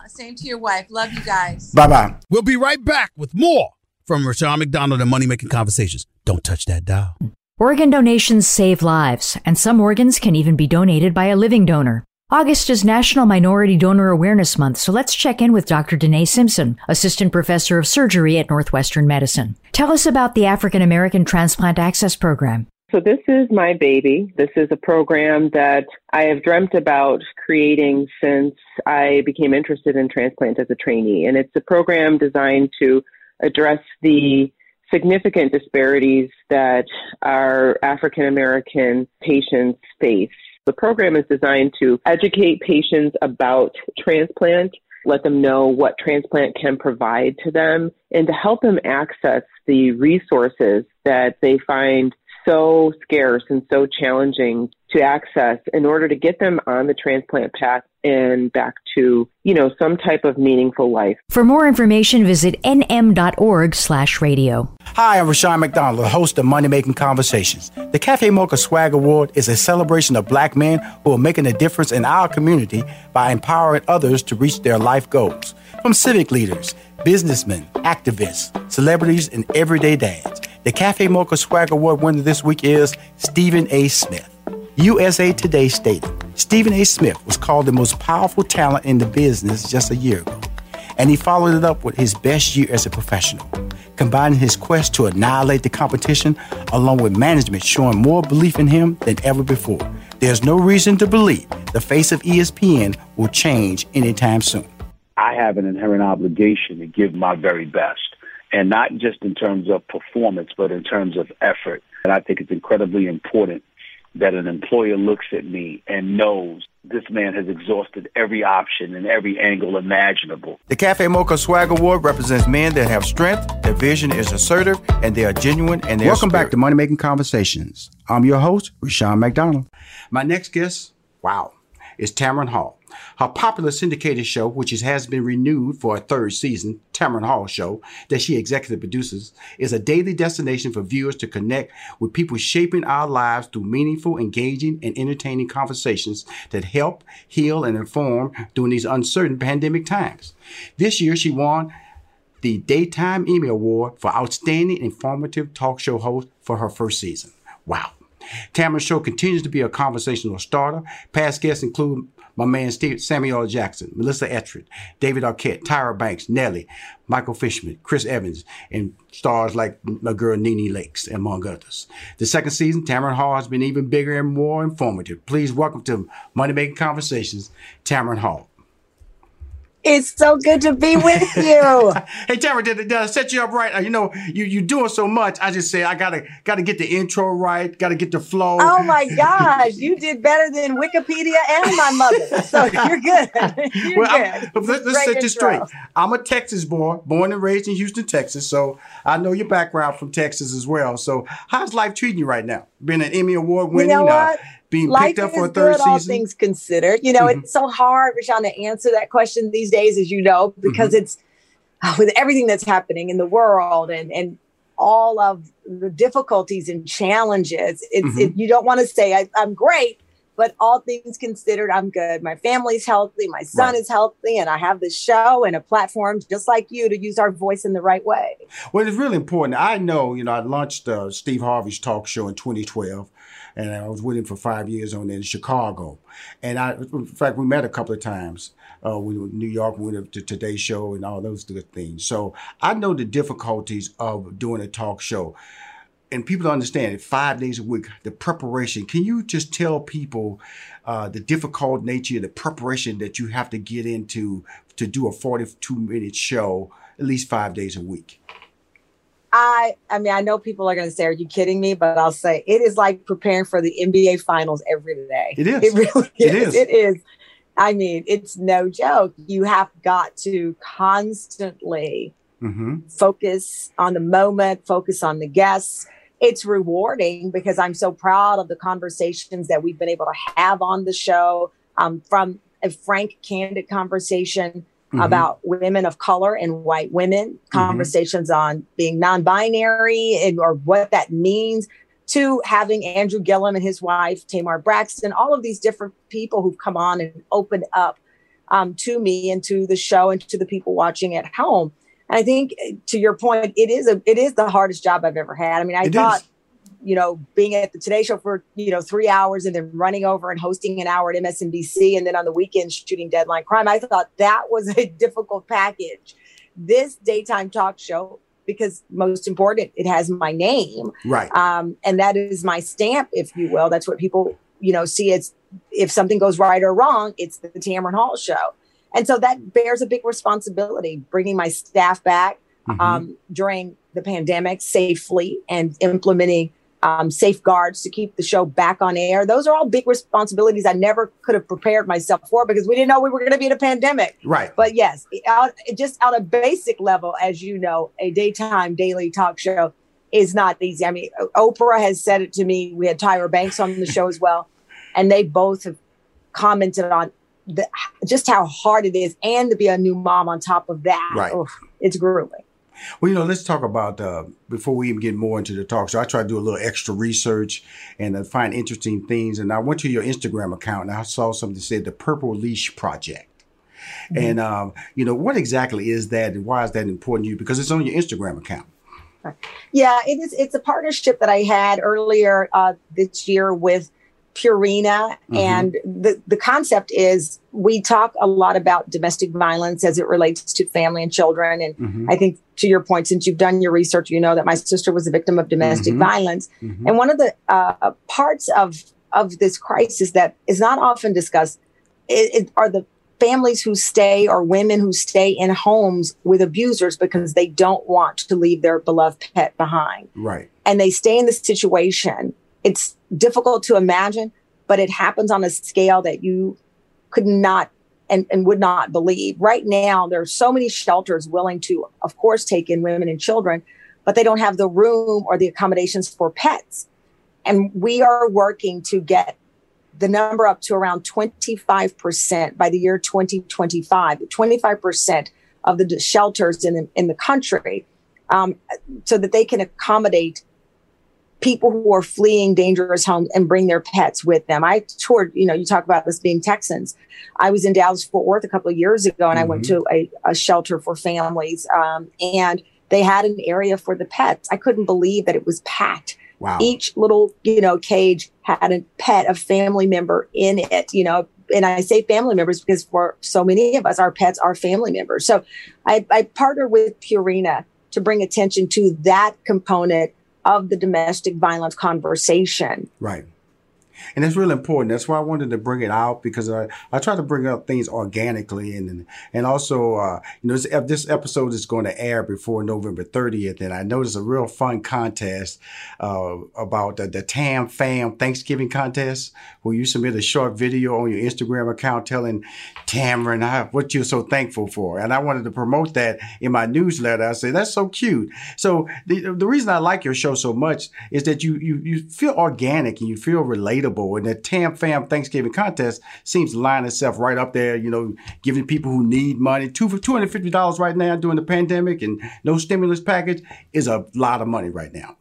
Same to your wife. Love you guys. Bye bye. We'll be right back with more from Rashawn McDonald and Money Making Conversations. Don't touch that dial. Organ donations save lives, and some organs can even be donated by a living donor. August is National Minority Donor Awareness Month, so let's check in with Dr. Danae Simpson, Assistant Professor of Surgery at Northwestern Medicine. Tell us about the African American Transplant Access Program. So this is my baby. This is a program that I have dreamt about creating since I became interested in transplant as a trainee. And it's a program designed to address the significant disparities that our African American patients face. The program is designed to educate patients about transplant, let them know what transplant can provide to them, and to help them access the resources that they find so scarce and so challenging to access in order to get them on the transplant path and back to, you know, some type of meaningful life. For more information, visit nm.org/radio. Hi, I'm Rashawn McDonald, host of Money Making Conversations. The Cafe Mocha Swag Award is a celebration of Black men who are making a difference in our community by empowering others to reach their life goals. From civic leaders, businessmen, activists, celebrities, and everyday dads. The Cafe Mocha Swag Award winner this week is Stephen A. Smith. USA Today stated, Stephen A. Smith was called the most powerful talent in the business just a year ago, and he followed it up with his best year as a professional, combining his quest to annihilate the competition along with management showing more belief in him than ever before. There's no reason to believe the face of ESPN will change anytime soon. I have an inherent obligation to give my very best, and not just in terms of performance, but in terms of effort. And I think it's incredibly important that an employer looks at me and knows this man has exhausted every option and every angle imaginable. The Cafe Mocha Swag Award represents men that have strength, their vision is assertive, and they are genuine. And they Welcome back to Money Making Conversations. I'm your host, Rashawn McDonald. My next guest, is Tamron Hall. Her popular syndicated show, which has been renewed for a third season, Tamron Hall Show, that she executive produces, is a daily destination for viewers to connect with people shaping our lives through meaningful, engaging, and entertaining conversations that help, heal, and inform during these uncertain pandemic times. This year, she won the Daytime Emmy Award for Outstanding Informative Talk Show Host for her first season. Wow. Tamron's show continues to be a conversational starter. Past guests include my man Samuel Jackson, Melissa Etheridge, David Arquette, Tyra Banks, Nelly, Michael Fishman, Chris Evans, and stars like my girl Nene Lakes, among others. The second season, Tamron Hall has been even bigger and more informative. Please welcome to Money Making Conversations, Tamron Hall. It's so good to be with you. Hey, Tamron, did I set you up right? You know, you're doing so much. I just said I gotta get the intro right, gotta get the flow. Oh my gosh, you did better than Wikipedia and my mother. So you're good. Let's set this straight. I'm a Texas boy, born and raised in Houston, Texas. So I know your background from Texas as well. So how's life treating you right now? Being an Emmy Award winner, being picked up for a third season? Life is good, all things considered. You know, it's so hard, Rashawn, to answer that question these days, as you know, because it's with everything that's happening in the world and all of the difficulties and challenges, you don't want to say I'm great, but all things considered, I'm good. My family's healthy, my son is healthy, and I have this show and a platform just like you to use our voice in the right way. Well, it's really important. I know, I launched Steve Harvey's talk show in 2012. And I was with him for 5 years on in Chicago. And in fact, we met a couple of times. We were in New York, we went to Today Show and all those good things. So I know the difficulties of doing a talk show. And people don't understand it, 5 days a week, the preparation. Can you just tell people the difficult nature of the preparation that you have to get into to do a 42-minute show at least 5 days a week? I mean, I know people are going to say, are you kidding me? But I'll say it is like preparing for the NBA finals every day. It is. It really is. It is. I mean, it's no joke. You have got to constantly focus on the moment, focus on the guests. It's rewarding because I'm so proud of the conversations that we've been able to have on the show, from a frank, candid conversation about women of color and white women, conversations on being non-binary and or what that means, to having Andrew Gillum and his wife, Tamar Braxton, all of these different people who've come on and opened up to me and to the show and to the people watching at home. And I think, to your point, it is the hardest job I've ever had. I mean, I thought, you know, being at the Today Show for, 3 hours and then running over and hosting an hour at MSNBC and then on the weekend shooting Deadline Crime, I thought that was a difficult package. This daytime talk show, because most important, it has my name. Right. And that is my stamp, if you will. That's what people, see. It's, if something goes right or wrong, it's the Tamron Hall Show. And so that bears a big responsibility, bringing my staff back during the pandemic safely and implementing safeguards to keep the show back on air. Those are all big responsibilities I never could have prepared myself for because we didn't know we were going to be in a pandemic. Right. But yes, just on a basic level, as you know, a daytime daily talk show is not easy. I mean, Oprah has said it to me. We had Tyra Banks on the show as well. And they both have commented on just how hard it is, and to be a new mom on top of that. Right. Oof, it's grueling. Well, let's talk about, before we even get more into the talk show, I try to do a little extra research and find interesting things. And I went to your Instagram account and I saw something that said the Purple Leash Project. And, what exactly is that and why is that important to you? Because it's on your Instagram account. Yeah, it is. It's a partnership that I had earlier this year with Purina. And the concept is, we talk a lot about domestic violence as it relates to family and children. And I think, to your point, since you've done your research, you know that my sister was a victim of domestic violence. And one of the parts of this crisis that is not often discussed are the families who stay, or women who stay in homes with abusers because they don't want to leave their beloved pet behind. Right. And they stay in this situation. It's difficult to imagine, but it happens on a scale that you could not and would not believe. Right now, there are so many shelters willing to, of course, take in women and children, but they don't have the room or the accommodations for pets. And we are working to get the number up to around 25% by the year 2025, 25% of the shelters in the country, so that they can accommodate people who are fleeing dangerous homes and bring their pets with them. I toured, you talk about us being Texans. I was in Dallas, Fort Worth a couple of years ago, and I went to a shelter for families, and they had an area for the pets. I couldn't believe that it was packed. Wow. Each little, cage had a pet, a family member in it, and I say family members because for so many of us, our pets are family members. So I partnered with Purina to bring attention to that component of the domestic violence conversation. Right. And that's really important. That's why I wanted to bring it out, because I try to bring up things organically. And also, this episode is going to air before November 30th. And I noticed a real fun contest about the Tam Fam Thanksgiving contest, where you submit a short video on your Instagram account telling Tamron what you're so thankful for. And I wanted to promote that in my newsletter. I say, that's so cute. So the reason I like your show so much is that you feel organic and you feel relatable. And the Tam Fam Thanksgiving contest seems to line itself right up there, giving people who need money. For $250 right now during the pandemic and no stimulus package is a lot of money right now.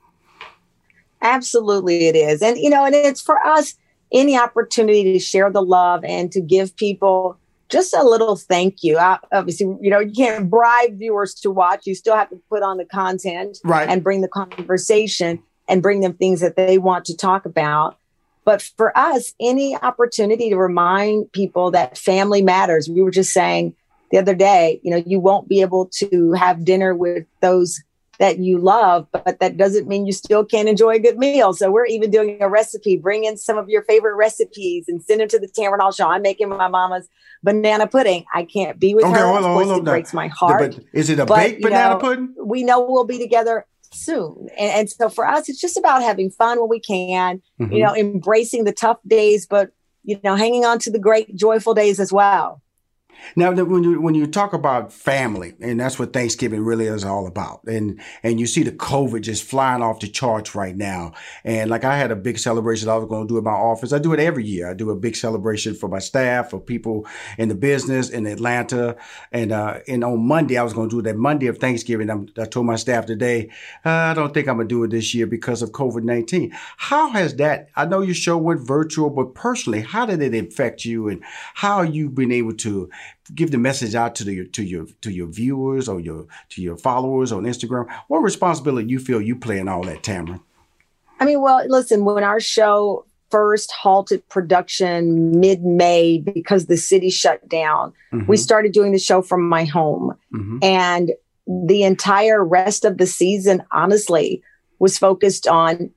Absolutely it is. And, and it's for us any opportunity to share the love and to give people just a little thank you. Obviously, you can't bribe viewers to watch. You still have to put on the content. Right. And bring the conversation and bring them things that they want to talk about. But for us, any opportunity to remind people that family matters. We were just saying the other day, you know, you won't be able to have dinner with those that you love, but that doesn't mean you still can't enjoy a good meal. So we're even doing a recipe. Bring in some of your favorite recipes and send them to the Tamron Hall Show. I'm making my mama's banana pudding. I can't be with her. Of course, it breaks my heart. But is it a baked banana pudding? We know we'll be together soon. And so for us, it's just about having fun when we can, mm-hmm. you know, embracing the tough days, but, you know, hanging on to the great joyful days as well. Now, when you talk about family, and that's what Thanksgiving really is all about, and you see the COVID just flying off the charts right now. And like I had a big celebration I was going to do in my office. I do it every year. I do a big celebration for my staff, for people in the business in Atlanta. And on Monday, I was going to do that Monday of Thanksgiving. I told my staff today, I don't think I'm going to do it this year because of COVID-19. How has that, I know your show went virtual, but personally, how did it affect you and how you've been able to give the message out to your viewers or to your followers on Instagram? What responsibility you feel you play in all that, Tamron? I mean, well, listen, when our show first halted production mid-May because the city shut down, mm-hmm. we started doing the show from my home. Mm-hmm. And the entire rest of the season, honestly, was focused on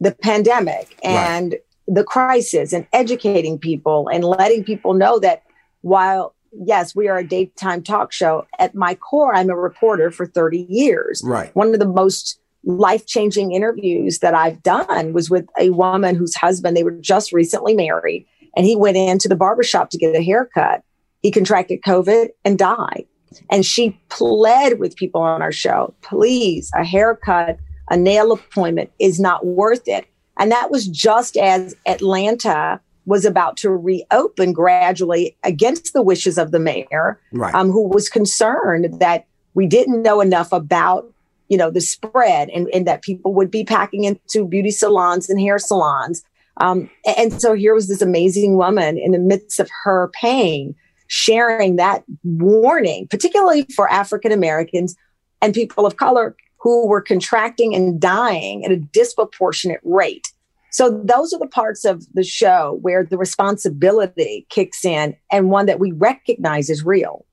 the pandemic and the crisis and educating people and letting people know that while, yes, we are a daytime talk show, at my core, I'm a reporter for 30 years. Right. One of the most life-changing interviews that I've done was with a woman whose husband, they were just recently married, and he went into the barbershop to get a haircut. He contracted COVID and died. And she pled with people on our show, please, a haircut, a nail appointment is not worth it. And that was just as Atlanta was about to reopen gradually against the wishes of the mayor, who was concerned that we didn't know enough about, you know, the spread and that people would be packing into beauty salons and hair salons. And so here was this amazing woman in the midst of her pain, sharing that warning, particularly for African Americans and people of color who were contracting and dying at a disproportionate rate. So those are the parts of the show where the responsibility kicks in and one that we recognize is real.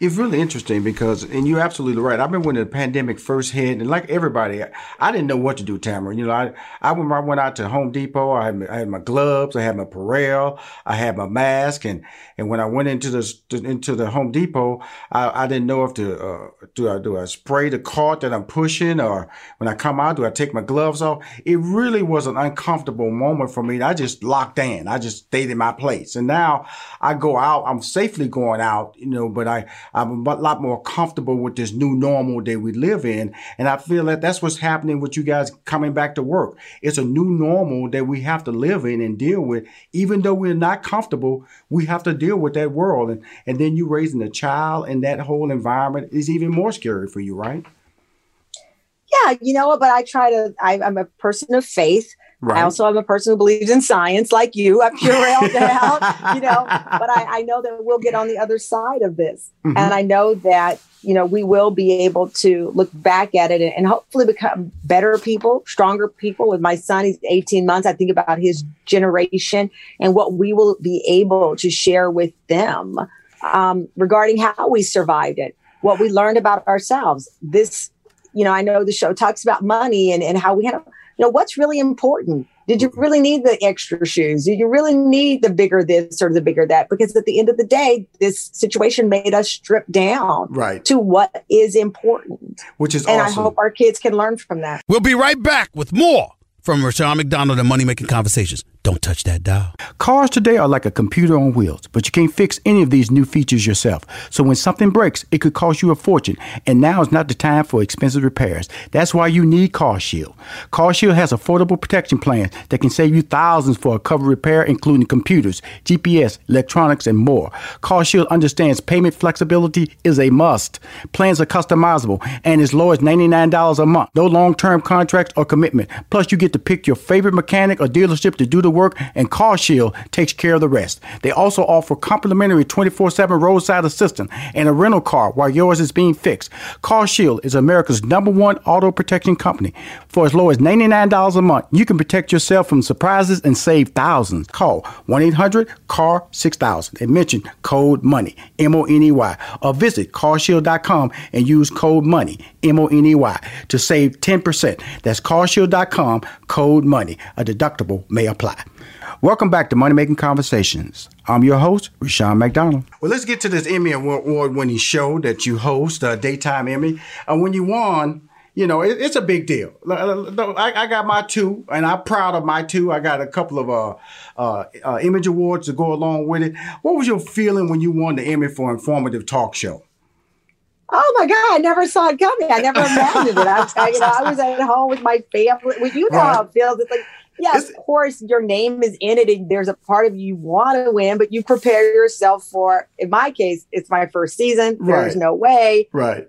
It's really interesting because, and you're absolutely right. I remember when the pandemic first hit, and like everybody, I didn't know what to do, Tamron. You know, I went out to Home Depot, I had my gloves, I had my Perel, I had my mask, and when I went into the Home Depot, I didn't know if to do I spray the cart that I'm pushing, or when I come out, do I take my gloves off? It really was an uncomfortable moment for me. I just locked in. I just stayed in my place, and now I go out. I'm safely going out, you know, but I'm a lot more comfortable with this new normal that we live in. And I feel that that's what's happening with you guys coming back to work. It's a new normal that we have to live in and deal with. Even though we're not comfortable, we have to deal with that world. And then you raising a child in that whole environment is even more scary for you, right? Yeah, you know, but I'm a person of faith. Right. I also am a person who believes in science like you. I Purelled out, you know, but I know that we'll get on the other side of this. Mm-hmm. And I know that, you know, we will be able to look back at it and hopefully become better people, stronger people. With my son, he's 18 months. I think about his generation and what we will be able to share with them regarding how we survived it, what we learned about ourselves. This, you know, I know the show talks about money and how we handle. You know, what's really important? Did you really need the extra shoes? Do you really need the bigger this or the bigger that? Because at the end of the day, this situation made us strip down to what is important. Which is awesome. And I hope our kids can learn from that. We'll be right back with more from Rashawn McDonald and Money Making Conversations. Don't touch that dial. Cars today are like a computer on wheels, but you can't fix any of these new features yourself. So when something breaks, it could cost you a fortune, and now is not the time for expensive repairs. That's why you need CarShield. CarShield has affordable protection plans that can save you thousands for a covered repair, including computers, GPS, electronics, and more. CarShield understands payment flexibility is a must. Plans are customizable and as low as $99 a month. No long-term contracts or commitment. Plus, you get to pick your favorite mechanic or dealership to do the work, and CarShield takes care of the rest. They also offer complimentary 24/7 roadside assistance and a rental car while yours is being fixed. CarShield is America's #1 auto protection company. For as low as $99 a month, you can protect yourself from surprises and save thousands. Call 1-800-CAR-6000 and mention code MONEY, M-O-N-E-Y, or visit carshield.com and use code MONEY, M-O-N-E-Y, to save 10%. That's carshield.com, code MONEY. A deductible may apply. Welcome back to Money Making Conversations. I'm your host, Rashawn McDonald. Well, let's get to this Emmy Award-winning show that you host, Daytime Emmy. And when you won, you know, it's a big deal. I got my two, and I'm proud of my two. I got a couple of Image Awards to go along with it. What was your feeling when you won the Emmy for Informative Talk Show? Oh, my God, I never saw it coming. I never imagined it. I was at home with my family. Well, you know how it feels. It's like, yeah, of course, your name is in it, and there's a part of you want to win, but you prepare yourself for, in my case, it's my first season. There's no way. Right.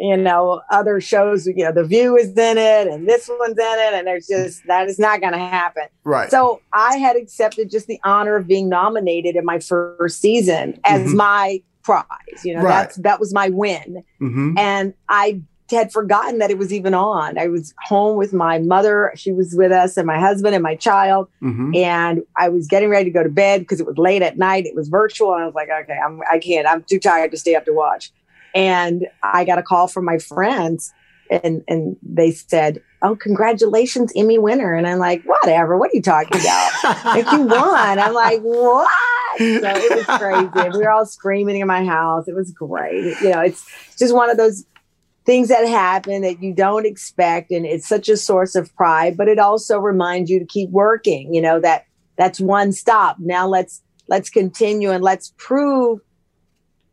You know, other shows, you know, The View is in it, and this one's in it, and there's just, that is not going to happen. Right. So I had accepted just the honor of being nominated in my first season as my prize. You know, that was my win. And I had forgotten that it was even on. I was home with my mother. She was with us, and my husband and my child. And I was getting ready to go to bed because it was late at night. It was virtual. And I was like, okay, I can't. I'm too tired to stay up to watch. And I got a call from my friends, and they said, oh, congratulations, Emmy winner. And I'm like, whatever. What are you talking about? If you won. I'm like, what? So it was crazy. We were all screaming in my house. It was great. You know, it's just one of those things that happen that you don't expect. And it's such a source of pride, but it also reminds you to keep working, you know, that's one stop. Now let's continue and let's prove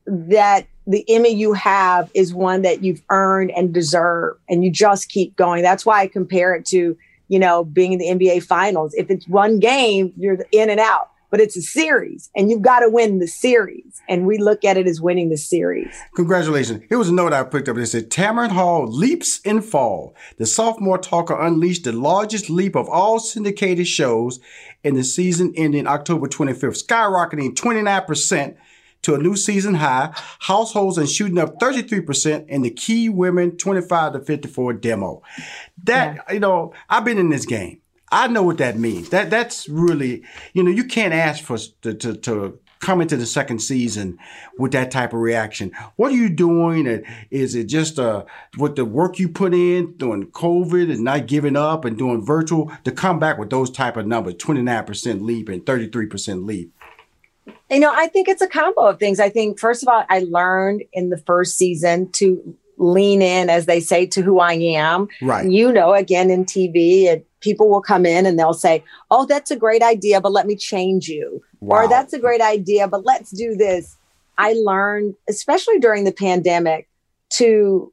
that the Emmy you have is one that you've earned and deserve. And you just keep going. That's why I compare it to, you know, being in the NBA finals. If it's one game, you're in and out. But it's a series, and you've got to win the series. And we look at it as winning the series. Congratulations. Here was a note I picked up. It said, Tamron Hall leaps and fall. The sophomore talker unleashed the largest leap of all syndicated shows in the season ending October 25th, skyrocketing 29% to a new season high, households and shooting up 33% in the key women 25 to 54 demo. You know, I've been in this game. I know what that means. That's really, you know, you can't ask for to come into the second season with that type of reaction. What are you doing? Is it just with the work you put in during COVID and not giving up and doing virtual to come back with those type of numbers, 29% leap and 33% leap? You know, I think it's a combo of things. I think, first of all, I learned in the first season to lean in, as they say, to who I am. Right. You know, again, in TV, people will come in and they'll say, oh, that's a great idea, but let me change you. Wow. Or that's a great idea, but let's do this. I learned, especially during the pandemic, to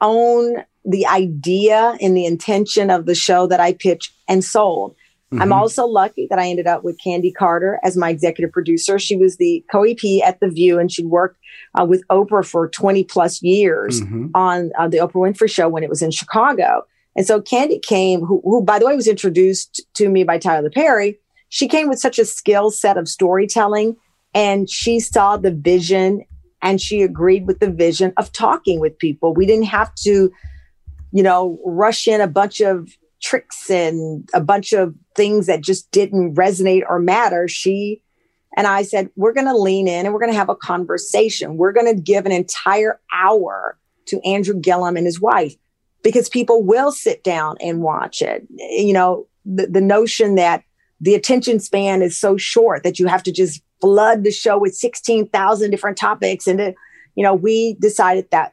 own the idea and the intention of the show that I pitched and sold. I'm also lucky that I ended up with Candy Carter as my executive producer. She was the co-EP at The View, and she'd worked with Oprah for 20 plus years on the Oprah Winfrey Show when it was in Chicago. And so Candy came, who, by the way, was introduced to me by Tyler Perry. She came with such a skill set of storytelling, and she saw the vision, and she agreed with the vision of talking with people. We didn't have to, you know, rush in a bunch of tricks and a bunch of things that just didn't resonate or matter. She and I said, we're going to lean in and we're going to have a conversation. We're going to give an entire hour to Andrew Gillum and his wife, because people will sit down and watch it. You know, the notion that the attention span is so short that you have to just flood the show with 16,000 different topics. And, you know, we decided that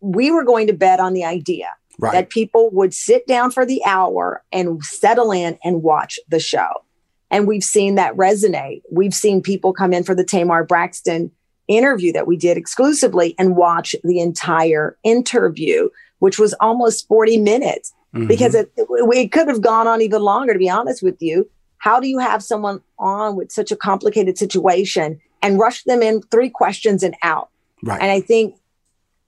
we were going to bet on the idea that people would sit down for the hour and settle in and watch the show. And we've seen that resonate. We've seen people come in for the Tamar Braxton interview that we did exclusively and watch the entire interview, which was almost 40 minutes because it could have gone on even longer, to be honest with you. How do you have someone on with such a complicated situation and rush them in three questions and out? Right. And I think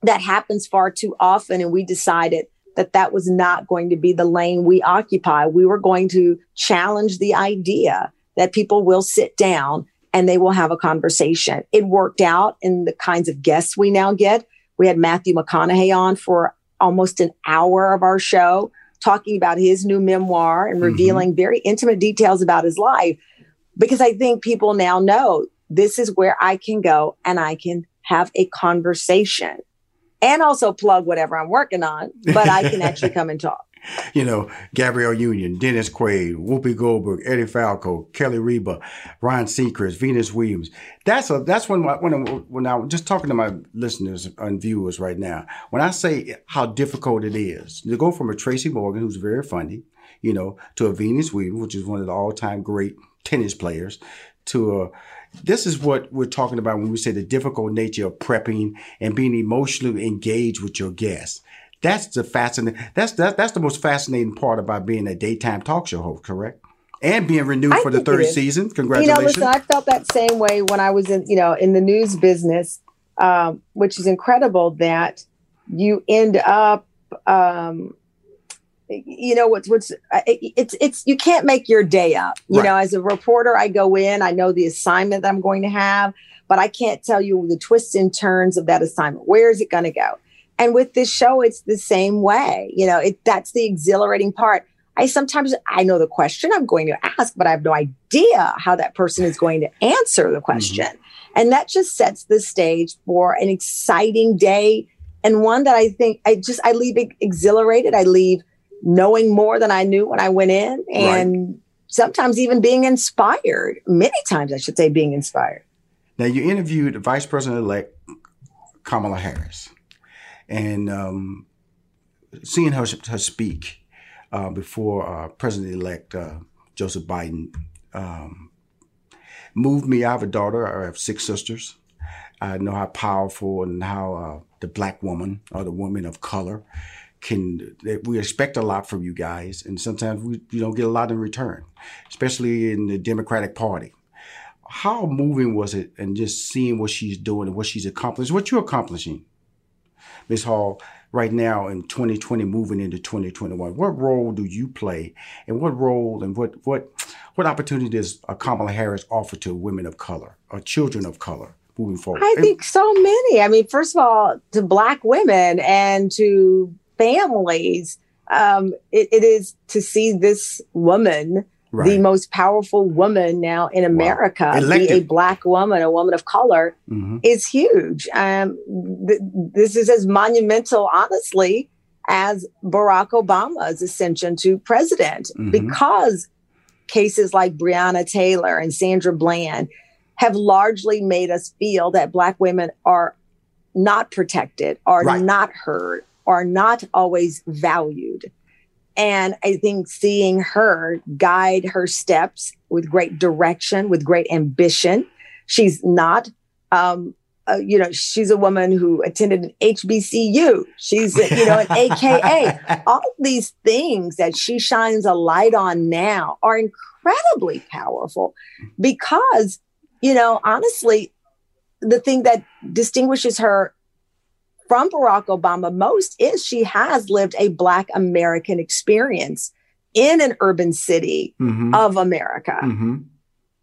that happens far too often. And we decided that was not going to be the lane we occupy. We were going to challenge the idea that people will sit down and they will have a conversation. It worked out in the kinds of guests we now get. We had Matthew McConaughey on for almost an hour of our show, talking about his new memoir and revealing very intimate details about his life. Because I think people now know this is where I can go and I can have a conversation and also plug whatever I'm working on, but I can actually come and talk. You know, Gabrielle Union, Dennis Quaid, Whoopi Goldberg, Eddie Falco, Kelly Reba, Ryan Seacrest, Venus Williams. That's when I'm just talking to my listeners and viewers right now. When I say how difficult it is to go from a Tracy Morgan, who's very funny, you know, to a Venus Williams, which is one of the all-time great tennis players, to a this is what we're talking about when we say the difficult nature of prepping and being emotionally engaged with your guests. That's the that's the most fascinating part about being a daytime talk show host, correct? And being renewed for the third season. Congratulations. You know, listen, I felt that same way when I was in the news business, which is incredible that you end up, you can't make your day up. You know, as a reporter, I go in, I know the assignment that I'm going to have, but I can't tell you the twists and turns of that assignment. Where is it going to go? And with this show, it's the same way. You know, that's the exhilarating part. I know the question I'm going to ask, but I have no idea how that person is going to answer the question. Mm-hmm. And that just sets the stage for an exciting day. And one that I think I leave exhilarated. I leave knowing more than I knew when I went in. And sometimes even being inspired. Many times, I should say, being inspired. Now, you interviewed Vice President-elect Kamala Harris. And seeing her speak before President-elect Joseph Biden moved me. I have a daughter. I have six sisters. I know how powerful and how the black woman or the woman of color we expect a lot from you guys. And sometimes you don't get a lot in return, especially in the Democratic Party. How moving was it? And just seeing what she's doing and what she's accomplished, what you're accomplishing, Ms. Hall, right now in 2020, moving into 2021, what role do you play, and what role and what opportunity does Kamala Harris offer to women of color or children of color moving forward? I think so many. I mean, first of all, to Black women and to families, it is to see this woman, the most powerful woman now in America, be a Black woman, a woman of color, is huge. This is as monumental, honestly, as Barack Obama's ascension to president, because cases like Breonna Taylor and Sandra Bland have largely made us feel that Black women are not protected, are not heard, are not always valued. And I think seeing her guide her steps with great direction, with great ambition. She's not, she's a woman who attended an HBCU. She's, an AKA. All these things that she shines a light on now are incredibly powerful because, honestly, the thing that distinguishes her from Barack Obama most is she has lived a Black American experience in an urban city of America. And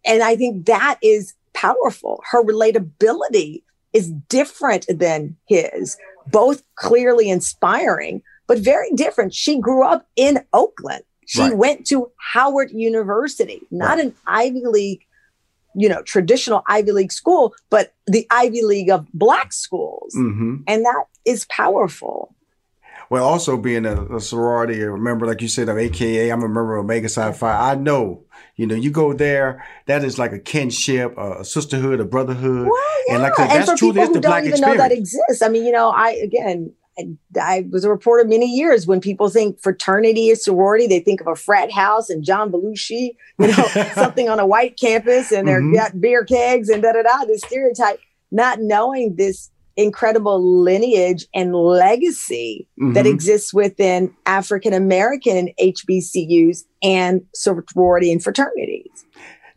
I think that is powerful. Her relatability is different than his, both clearly inspiring, but very different. She grew up in Oakland. She went to Howard University, not an Ivy League, traditional Ivy League school, but the Ivy League of Black schools. And that is powerful. Well, also being a sorority, remember, like you said, of AKA, I'm a member of Omega Psi Phi. I know, you go there, that is like a kinship, a sisterhood, a brotherhood. Well, yeah. And like that's for truly people who the don't Black even experience. Know that exists. I mean, I was a reporter many years. When people think fraternity is sorority, they think of a frat house and John Belushi, something on a white campus, and they're got beer kegs and da-da-da, this stereotype, not knowing this incredible lineage and legacy that exists within African-American HBCUs and sorority and fraternities.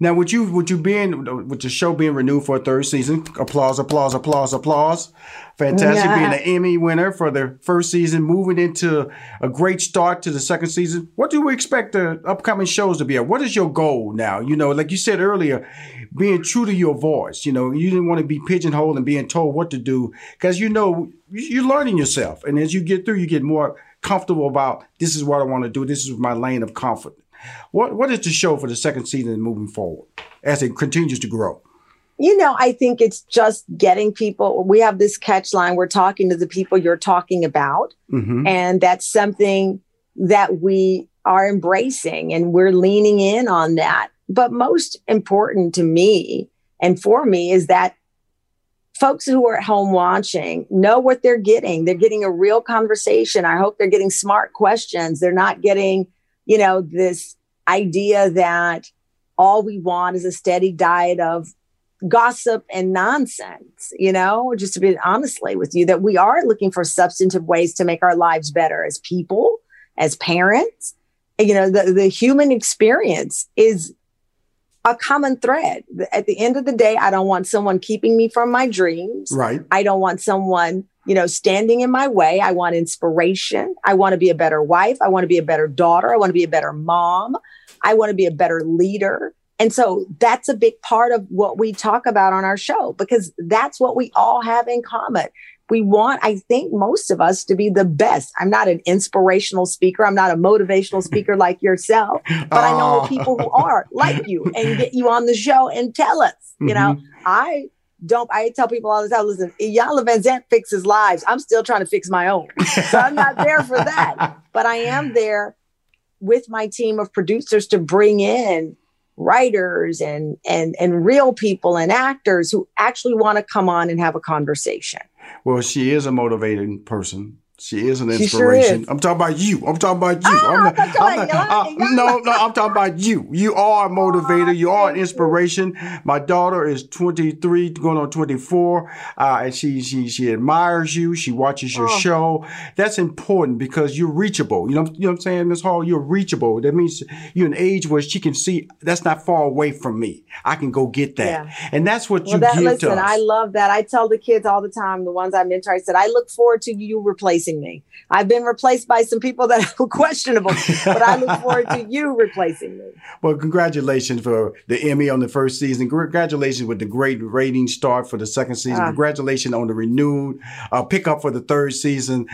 Now, would you be in with the show being renewed for a third season? Applause! Fantastic, yeah. Being an Emmy winner for the first season, moving into a great start to the second season. What do we expect the upcoming shows to be at? What is your goal now? You know, like you said earlier, being true to your voice. You know, you didn't want to be pigeonholed and being told what to do because, you know, you're learning yourself. And as you get through, you get more comfortable about this is what I want to do. This is my lane of comfort. What is the show for the second season moving forward as it continues to grow? You know, I think it's just getting people. We have this catch line. We're talking to the people you're talking about. Mm-hmm. And that's something that we are embracing and we're leaning in on that. But most important to me and for me is that folks who are at home watching know what they're getting. They're getting a real conversation. I hope they're getting smart questions. They're not getting, you know, this idea that all we want is a steady diet of gossip and nonsense, you know, just to be honestly with you, that we are looking for substantive ways to make our lives better as people, as parents. You know, the human experience is a common thread. At the end of the day, I don't want someone keeping me from my dreams. Right. I don't want someone, you know, standing in my way. I want inspiration. I want to be a better wife. I want to be a better daughter. I want to be a better mom. I want to be a better leader. And so that's a big part of what we talk about on our show, because that's what we all have in common. We want, I think, most of us to be the best. I'm not an inspirational speaker. I'm not a motivational speaker like yourself, but I know people who are like you and get you on the show and tell us, you know, I tell people all the time, listen, Yala Van Zandt fixes lives. I'm still trying to fix my own. So I'm not there for that, but I am there with my team of producers to bring in writers and real people and actors who actually want to come on and have a conversation. Well, she is a motivating person. She is an inspiration. Sure is. I'm talking about you. I'm talking about you. You are a motivator. You are an inspiration. My daughter is 23, going on 24. And she admires you. She watches your show. That's important because you're reachable. You know what I'm saying, Ms. Hall? You're reachable. That means you're an age where she can see that's not far away from me. I can go get that. Yeah. And that's what you give to us. I love that. I tell the kids all the time, the ones I mentor, I said, I look forward to you replacing me. I've been replaced by some people that are questionable, but I look forward to you replacing me. Well, congratulations for the Emmy on the first season. Congratulations with the great rating start for the second season. Congratulations on the renewed pickup for the third season.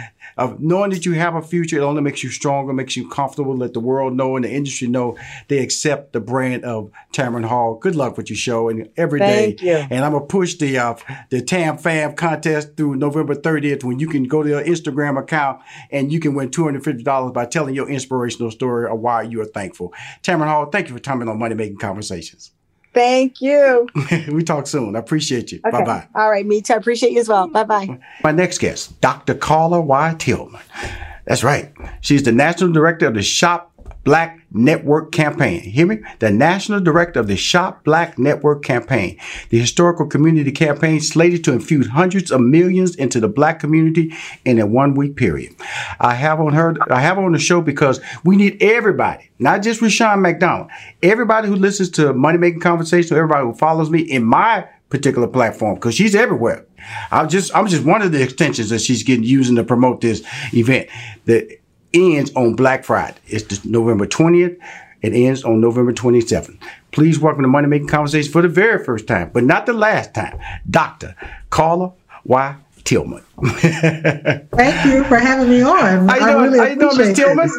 Knowing that you have a future, it only makes you stronger, makes you comfortable. Let the world know and the industry know they accept the brand of Tamron Hall. Good luck with your show and every Thank day. You. And I'm going to push the Tam Fam contest through November 30th when you can go to your Instagram account and you can win $250 by telling your inspirational story or why you are thankful. Tamron Hall, thank you for coming on Money Making Conversations. Thank you. We talk soon. I appreciate you. Okay. Bye-bye. All right, me too. I appreciate you as well. Bye-bye. My next guest, Dr. Carla Y. Tillman. That's right. She's the National Director of the Shop Black Network Campaign. Hear me? The National Director of the Shop Black Network Campaign, the historical community campaign slated to infuse hundreds of millions into the Black community in a one-week period. I have her on the show because we need everybody, not just Rashawn McDonald, everybody who listens to Money Making Conversation, everybody who follows me in my particular platform, because she's everywhere. I'm just one of the extensions that she's using to promote this event. The ends on Black Friday. It's November 20th. It ends on November 27th. Please welcome to Money Making Conversations for the very first time, but not the last time, Dr. Carla Y. Tillman. Thank you for having me on. How you doing, Ms. Tillman?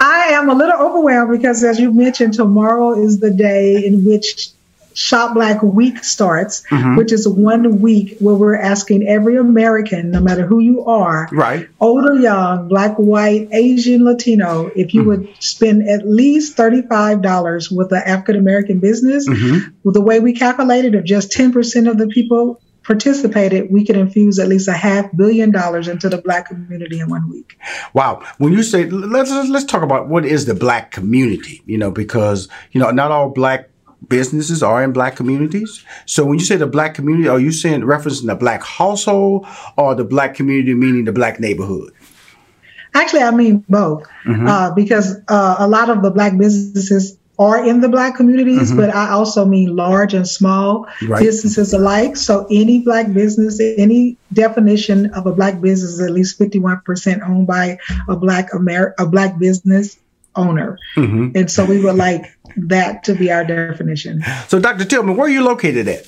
I am a little overwhelmed because, as you mentioned, tomorrow is the day in which Shop Black Week starts, which is 1 week where we're asking every American, no matter who you are, right, old or young, Black, white, Asian, Latino, if you would spend at least $35 with an African-American business, well, the way we calculated, if just 10% of the people participated, we could infuse at least $500 million into the Black community in 1 week. Wow. When you say, let's talk about what is the Black community, you know, because, you know, not all Black businesses are in Black communities. So when you say the Black community, are you saying referencing the Black household or the Black community, meaning the Black neighborhood? Actually, I mean both, because a lot of the Black businesses are in the Black communities, but I also mean large and small businesses alike. So any Black business, any definition of a Black business is at least 51% owned by a Black business owner. And so we would like that to be our definition. So Dr. Tillman, where are you located at?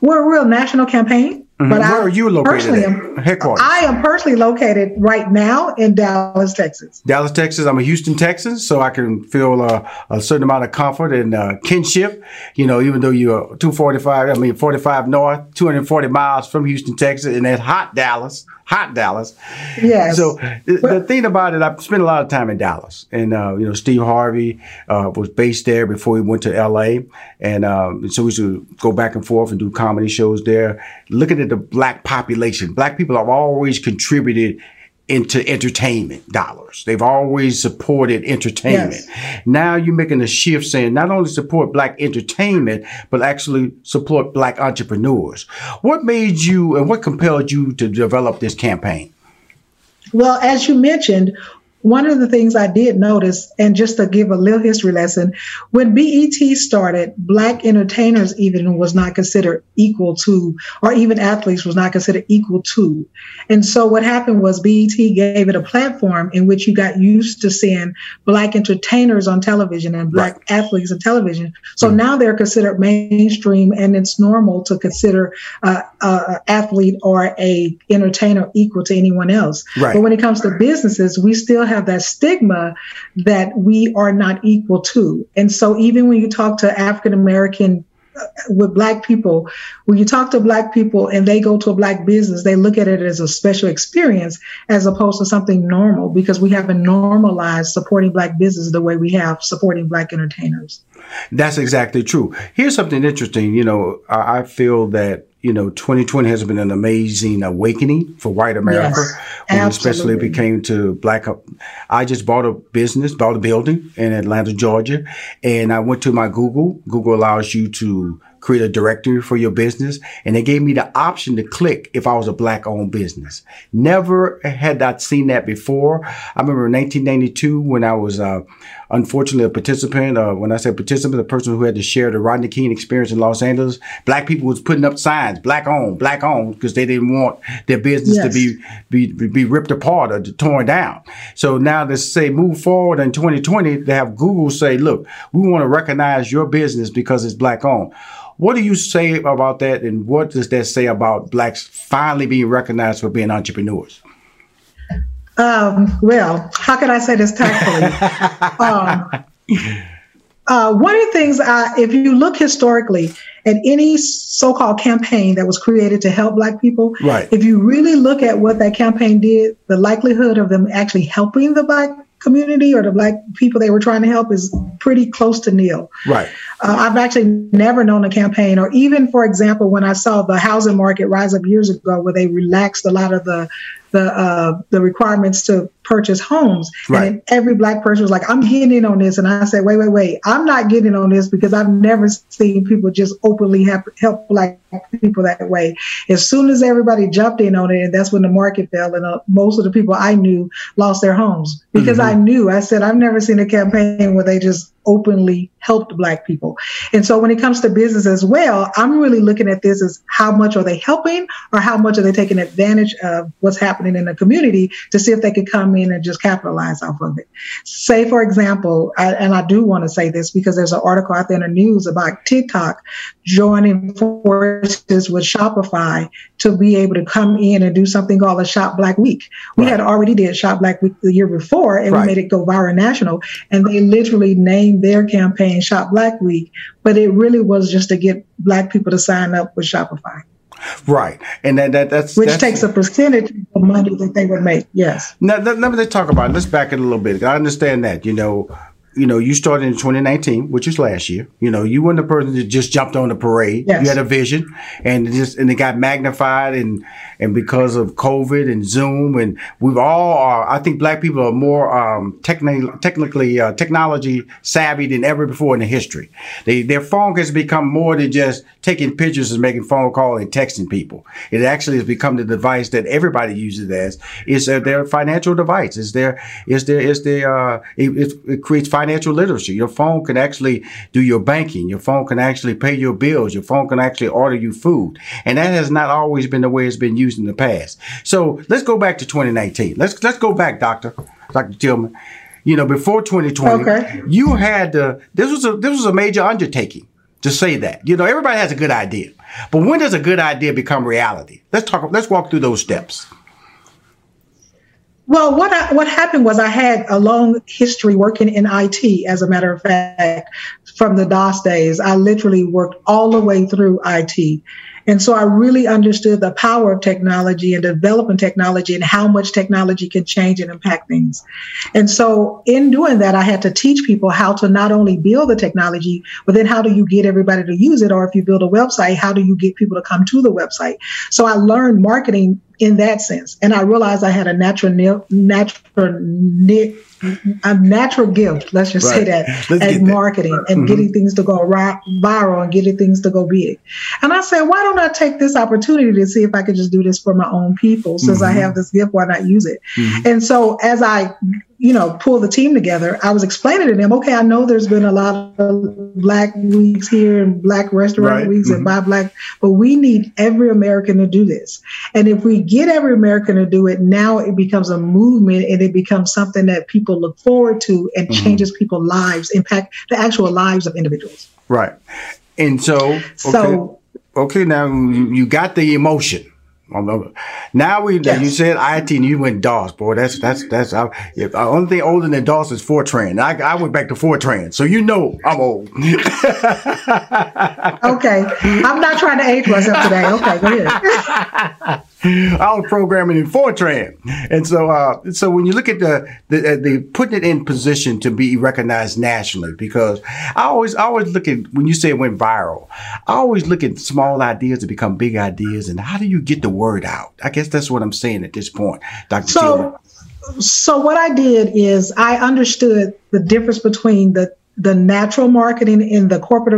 We're a national campaign. But where are you located at? Headquarters. I am personally located right now in Dallas, Texas. Dallas, Texas. I'm a Houston Texan, so I can feel a certain amount of comfort and kinship. You know, even though you're 45 north, 240 miles from Houston, Texas, and that's hot Dallas. Hot Dallas. Yes. So the thing about it, I've spent a lot of time in Dallas, and you know, Steve Harvey was based there before he went to L.A., and so we used to go back and forth and do comedy shows there. Looking at the Black population, Black people have always contributed into entertainment dollars. They've always supported entertainment. Yes. Now you're making a shift saying not only support Black entertainment, but actually support Black entrepreneurs. What made you and what compelled you to develop this campaign? Well, as you mentioned, one of the things I did notice, and just to give a little history lesson, when BET started, Black entertainers even was not considered equal to, or even athletes was not considered equal to. And so what happened was BET gave it a platform in which you got used to seeing Black entertainers on television and Black athletes on television. So now they're considered mainstream, and it's normal to consider an athlete or a entertainer equal to anyone else. But when it comes to businesses, we still have that stigma that we are not equal to. And so even when you talk to African-American with Black people, when you talk to Black people and they go to a Black business, they look at it as a special experience as opposed to something normal, because we haven't normalized supporting Black business the way we have supporting Black entertainers. That's exactly true. Here's something interesting. You know, I feel that, you know, 2020 has been an amazing awakening for white America, especially if it came to Black. I just bought a building in Atlanta, Georgia, and I went to my Google. Google allows you to create a directory for your business, and they gave me the option to click if I was a Black-owned business. Never had I seen that before. I remember in 1992 when I was unfortunately a participant. When I said participant, the person who had to share the Rodney King experience in Los Angeles, Black people was putting up signs, Black-owned, because they didn't want their business to be ripped apart or torn down. So now they say move forward in 2020, they have Google say, look, we want to recognize your business because it's Black-owned. What do you say about that, and what does that say about Blacks finally being recognized for being entrepreneurs? Well, how can I say this tactfully? One of the things, if you look historically at any so-called campaign that was created to help Black people, if you really look at what that campaign did, the likelihood of them actually helping the Black community or the Black people they were trying to help is pretty close to nil. I've actually never known a campaign, or even, for example, when I saw the housing market rise up years ago, where they relaxed a lot of the requirements to purchase homes, and every Black person was like, I'm getting in on this. And I said, wait, I'm not getting on this, because I've never seen people just openly help Black people that way. As soon as everybody jumped in on it, and that's when the market fell, and most of the people I knew lost their homes, because I said I've never seen a campaign where they just openly helped Black people. And so when it comes to business as well, I'm really looking at this as how much are they helping, or how much are they taking advantage of what's happening in the community to see if they could come in and just capitalize off of it. Say, for example, I do want to say this because there's an article out there in the news about TikTok joining forces with Shopify to be able to come in and do something called a Shop Black Week. We had already did Shop Black Week the year before, and we made it go viral national, and they literally named their campaign Shop Black Week, but it really was just to get Black people to sign up with Shopify. And that's takes a percentage of money that they would make. Now, let me talk about it. Let's back it a little bit. I understand that, you know, you started in 2019, which is last year. You know, you weren't the person that just jumped on the parade. You had a vision, and it got magnified, and because of COVID and Zoom, and we've all are. I think Black people are more technology savvy than ever before in the history. Their phone has become more than just taking pictures and making phone calls and texting people. It actually has become the device that everybody uses as. It's their financial device. It creates financial financial literacy. Your phone can actually do your banking. Your phone can actually pay your bills. Your phone can actually order you food. And that has not always been the way it's been used in the past. So let's go back to 2019. Let's go back, Dr. Tillman. You know, before 2020, okay, you had this was a major undertaking to say that. You know, everybody has a good idea, but when does a good idea become reality? Let's walk through those steps. Well, what happened was I had a long history working in IT, as a matter of fact, from the DOS days. I literally worked all the way through IT. And so I really understood the power of technology and developing technology and how much technology can change and impact things. And so in doing that, I had to teach people how to not only build the technology, but then how do you get everybody to use it? Or if you build a website, how do you get people to come to the website? So I learned marketing in that sense. And I realized I had a natural gift, let's just say that, at marketing and getting things to go viral and getting things to go big. And I said, why don't I take this opportunity to see if I could just do this for my own people? Since I have this gift, why not use it? And so as I, pull the team together, I was explaining to them, okay, I know there's been a lot of Black weeks here and Black restaurant weeks and buy Black, but we need every American to do this. And if we get every American to do it, now it becomes a movement and it becomes something that people look forward to and changes people's lives, impact the actual lives of individuals. Right. And so, now you got the emotion. Now you said IT and you went DOS, boy. The only thing older than DOS is Fortran. I went back to Fortran, so I'm old. Okay, I'm not trying to age myself today. Okay, go ahead. I was programming in Fortran, and so when you look at the putting it in position to be recognized nationally, because I always look at, when you say it went viral, I always look at small ideas to become big ideas, and how do you get the word out? I guess that's what I'm saying at this point, Dr. Tillman. So what I did is I understood the difference between the natural marketing in the corporate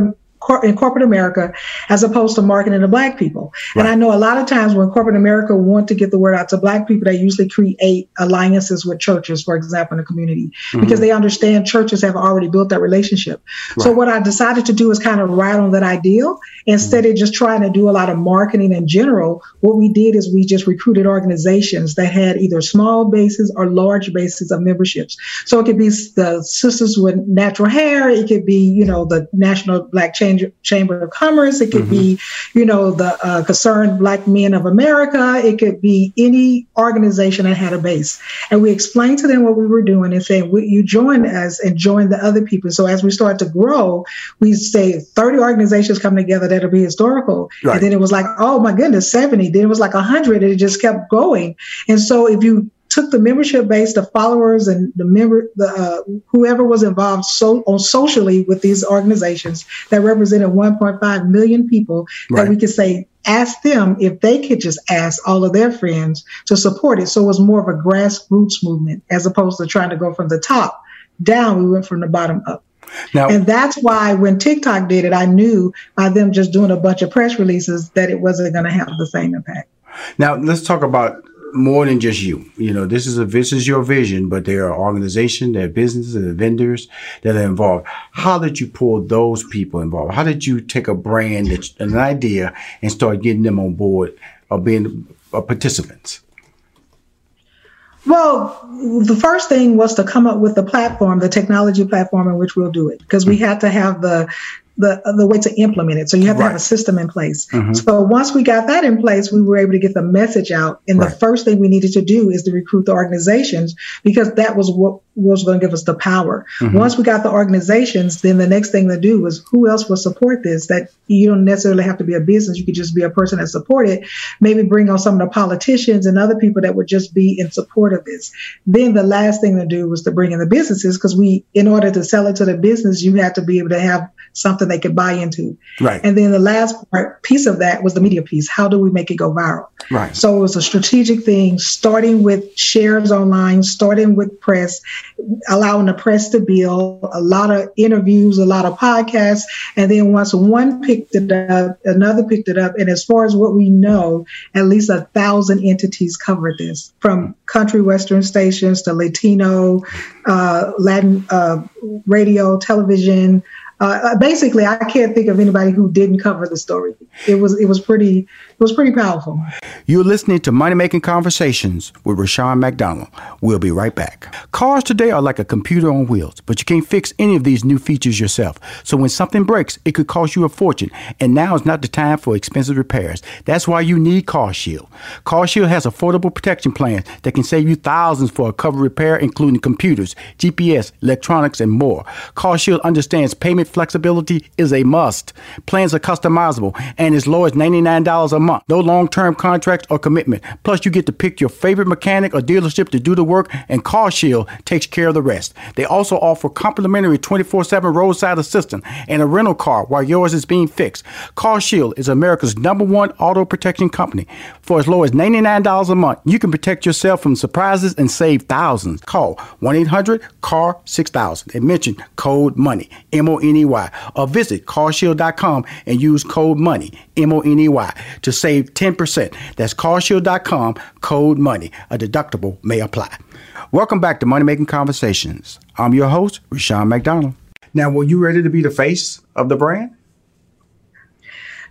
America, as opposed to marketing to Black people. Right. And I know a lot of times when corporate America want to get the word out to Black people, they usually create alliances with churches, for example, in the community, because they understand churches have already built that relationship. Right. So what I decided to do is kind of ride on that ideal. Instead of just trying to do a lot of marketing in general, what we did is we just recruited organizations that had either small bases or large bases of memberships. So it could be the Sisters with Natural Hair. It could be, the National Black Chamber of Commerce. It could be, the Concerned Black Men of America. It could be any organization that had a base. And we explained to them what we were doing and saying, you join us and join the other people. So as we start to grow, we say 30 organizations come together that'll be historical. Right. And then it was like, oh my goodness, 70. Then it was like 100, and it just kept going. And so if you took the membership base, the followers, and whoever was involved socially with these organizations that represented 1.5 million people, that we could say, ask them if they could just ask all of their friends to support it. So it was more of a grassroots movement, as opposed to trying to go from the top down. We went from the bottom up. Now, and that's why when TikTok did it, I knew by them just doing a bunch of press releases that it wasn't going to have the same impact. Now, let's talk about more than just you. This is your vision, but there are organizations, there are businesses, there are vendors that are involved. How did you pull those people involved? How did you take a brand, an idea, and start getting them on board or being participants? Well, the first thing was to come up with the platform, the technology platform in which we'll do it, because we had to have the way to implement it. So you have to have a system in place. So once we got that in place, we were able to get the message out. And the first thing we needed to do is to recruit the organizations, because that was what was going to give us the power. Once we got the organizations, then the next thing to do was, who else will support this? That you don't necessarily have to be a business. You could just be a person that support it. Maybe bring on some of the politicians and other people that would just be in support of this. Then the last thing to do was to bring in the businesses, because in order to sell it to the business, you have to be able to have something they could buy into. Right. And then the last piece of that was the media piece. How do we make it go viral? Right. So it was a strategic thing, starting with shares online, starting with press, allowing the press to build, a lot of interviews, a lot of podcasts. And then once one picked it up, another picked it up. And as far as what we know, at least 1,000 entities covered this, from country western stations to Latino, Latin radio, television. Basically, I can't think of anybody who didn't cover the story. It was pretty powerful. You're listening to Money Making Conversations with Rashawn McDonald. We'll be right back. Cars today are like a computer on wheels, but you can't fix any of these new features yourself. So when something breaks, it could cost you a fortune, and now is not the time for expensive repairs. That's why you need CarShield. CarShield has affordable protection plans that can save you thousands for a covered repair, including computers, GPS, electronics, and more. CarShield understands payment flexibility is a must. Plans are customizable and as low as $99 a month. No long-term contracts or commitment. Plus, you get to pick your favorite mechanic or dealership to do the work, and CarShield takes care of the rest. They also offer complimentary 24/7 roadside assistance and a rental car while yours is being fixed. CarShield is America's #1 auto protection company. For as low as $99 a month, you can protect yourself from surprises and save thousands. Call 1-800-CAR-6000 and mention code MONEY, M-O-N-E-Y, or visit carshield.com and use code MONEY, M-O-N-E-Y, to save 10%. That's carshield.com, code MONEY. A deductible may apply. Welcome back to Money Making Conversations. I'm your host, Rashawn McDonald. Now, were you ready to be the face of the brand?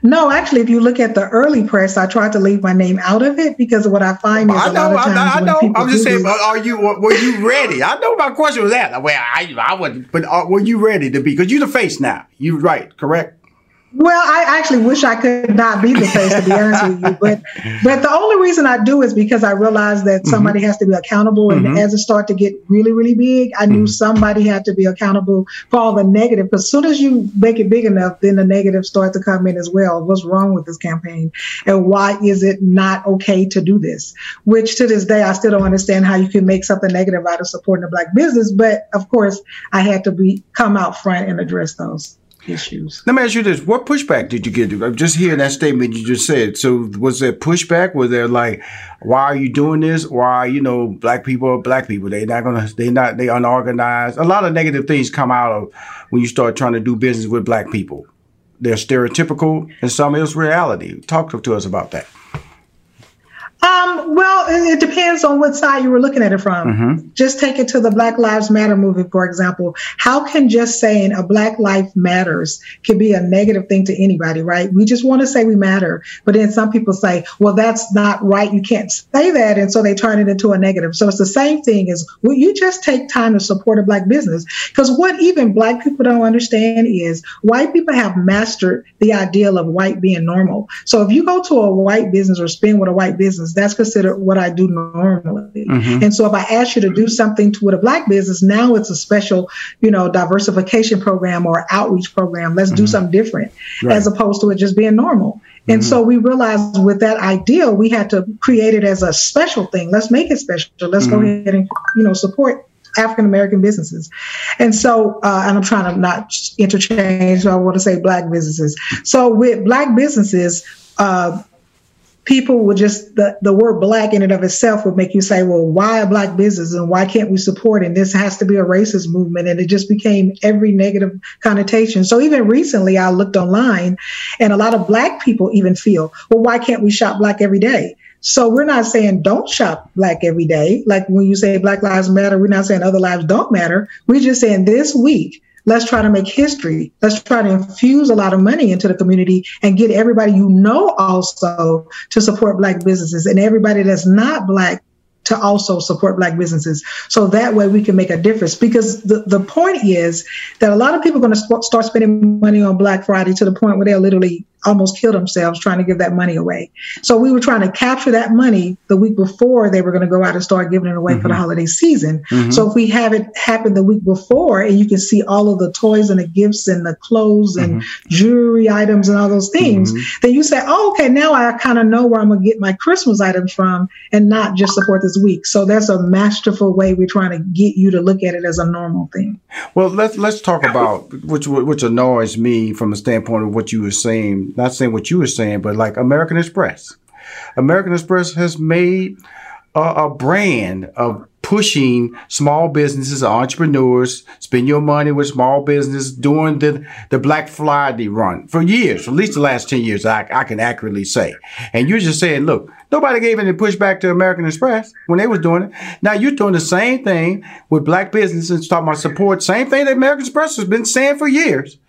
No, actually, if you look at the early press, I tried to leave my name out of it because what I find is a lot of times. I'm just saying, were you ready? I know my question was that. Well, I wasn't, but were you ready to be? Because you're the face now. You're right, correct? Well, I actually wish I could not be the face, to be honest with you. But the only reason I do is because I realized that somebody has to be accountable. And as it started to get really, really big, I knew somebody had to be accountable for all the negative. Because as soon as you make it big enough, then the negative starts to come in as well. What's wrong with this campaign? And why is it not okay to do this? Which to this day, I still don't understand how you can make something negative out of supporting a black business. But of course, I had to come out front and address those issues. Let me ask you this. What pushback did you get? I'm just hearing that statement you just said. So was there pushback? Was there like, why are you doing this? Why, black people are black people. They unorganized. A lot of negative things come out of when you start trying to do business with black people. They're stereotypical and some is reality. Talk to us about that. Well, it depends on what side you were looking at it from. Just take it to the Black Lives Matter movement, for example. How can just saying a Black Life Matters can be a negative thing to anybody, right? We just want to say we matter. But then some people say, well, that's not right. You can't say that. And so they turn it into a negative. So it's the same thing as, will you just take time to support a black business? Because what even black people don't understand is white people have mastered the ideal of white being normal. So if you go to a white business or spend with a white business, that's considered what I do normally. And so if I ask you to do something with a black business, now it's a special, diversification program or outreach program. Let's do something different, as opposed to it just being normal. And so we realized with that idea, we had to create it as a special thing. Let's make it special. Let's go ahead and, support African-American businesses. And so, and I'm trying to not interchange, so I want to say black businesses. So with black businesses, people would just, the word black in and of itself would make you say, well, why a black business and why can't we support it? And this has to be a racist movement. And it just became every negative connotation. So even recently, I looked online and a lot of black people even feel, well, why can't we shop black every day? So we're not saying don't shop black every day. Like when you say Black Lives Matter, we're not saying other lives don't matter. We're just saying this week, let's try to make history. Let's try to infuse a lot of money into the community and get everybody also to support black businesses and everybody that's not black to also support black businesses. So that way we can make a difference, because the point is that a lot of people are going to start spending money on Black Friday to the point where they'll literally almost kill themselves trying to give that money away. So we were trying to capture that money the week before they were going to go out and start giving it away for the holiday season. So if we have it happen the week before and you can see all of the toys and the gifts and the clothes and jewelry items and all those things, then you say, oh, okay, now I kind of know where I'm going to get my Christmas items from and not just support this week. So that's a masterful way we're trying to get you to look at it as a normal thing. Well, let's talk about, which annoys me from the standpoint of what you were saying. Not saying what you were saying, but like American Express. American Express has made a brand of pushing small businesses, entrepreneurs, spend your money with small business, doing the Black Friday run for years, for at least the last 10 years, I can accurately say. And you're just saying, look, nobody gave any pushback to American Express when they was doing it. Now you're doing the same thing with black businesses, talking about support, same thing that American Express has been saying for years.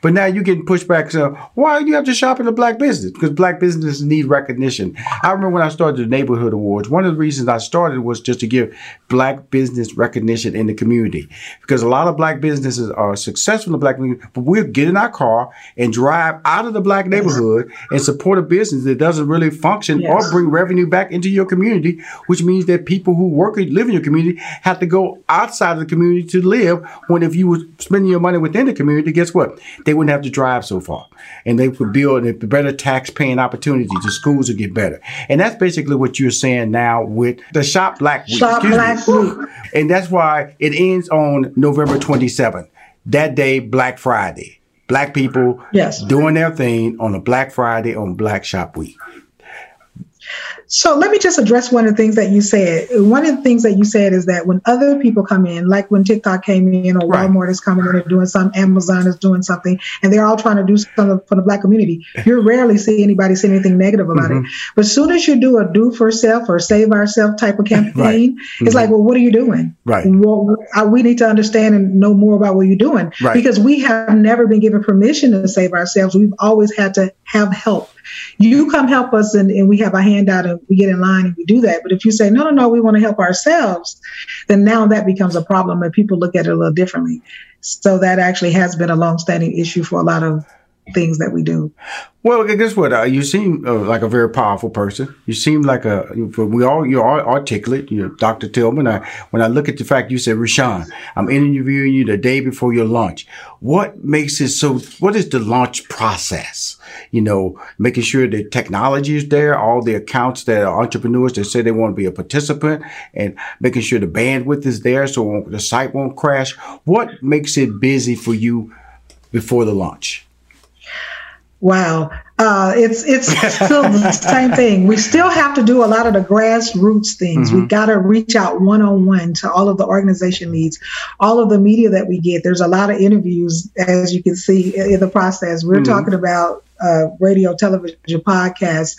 But now you're getting pushback. So why do you have to shop in a black business? Because black businesses need recognition. I remember when I started the Neighborhood Awards, one of the reasons I started was just to give black business recognition in the community. Because a lot of black businesses are successful in the black community, but we'll get in our car and drive out of the black neighborhood and support a business that doesn't really function or bring revenue back into your community, which means that people who work and live in your community have to go outside of the community to live, when if you were spending your money within the community, guess what? They wouldn't have to drive so far, and they could build a better tax-paying opportunity. The schools would get better, and that's basically what you're saying now with the Shop Black Week. And that's why it ends on November 27th. That day, Black Friday. Black people doing their thing on a Black Friday on Black Shop Week. So let me just address one of the things that you said. One of the things that you said is that when other people come in, like when TikTok came in or Walmart is coming in and doing something, Amazon is doing something, and they're all trying to do something for the black community, you rarely see anybody say anything negative about it. But as soon as you do a do for self or save ourselves type of campaign, it's like, well, what are you doing? Well, we need to understand and know more about what you're doing, because we have never been given permission to save ourselves. We've always had to have help. You come help us, and we have a handout and we get in line and we do that. But if you say, no, no, no, we want to help ourselves, then now that becomes a problem and people look at it a little differently. So that actually has been a longstanding issue for a lot of things that we do. Well, guess what? You seem like a very powerful person. You seem like you're articulate. You're Dr. Tillman. When I look at the fact you said, Rashawn, I'm interviewing you the day before your launch. What makes it so, what is the launch process? You know, making sure the technology is there, all the accounts that are entrepreneurs that say they want to be a participant, and making sure the bandwidth is there so the site won't crash. What makes it busy for you before the launch? Wow. It's still the same thing. We still have to do a lot of the grassroots things. We've got to reach out one-on-one to all of the organization leads, all of the media that we get. There's a lot of interviews, as you can see in the process. We're talking about radio, television, podcasts,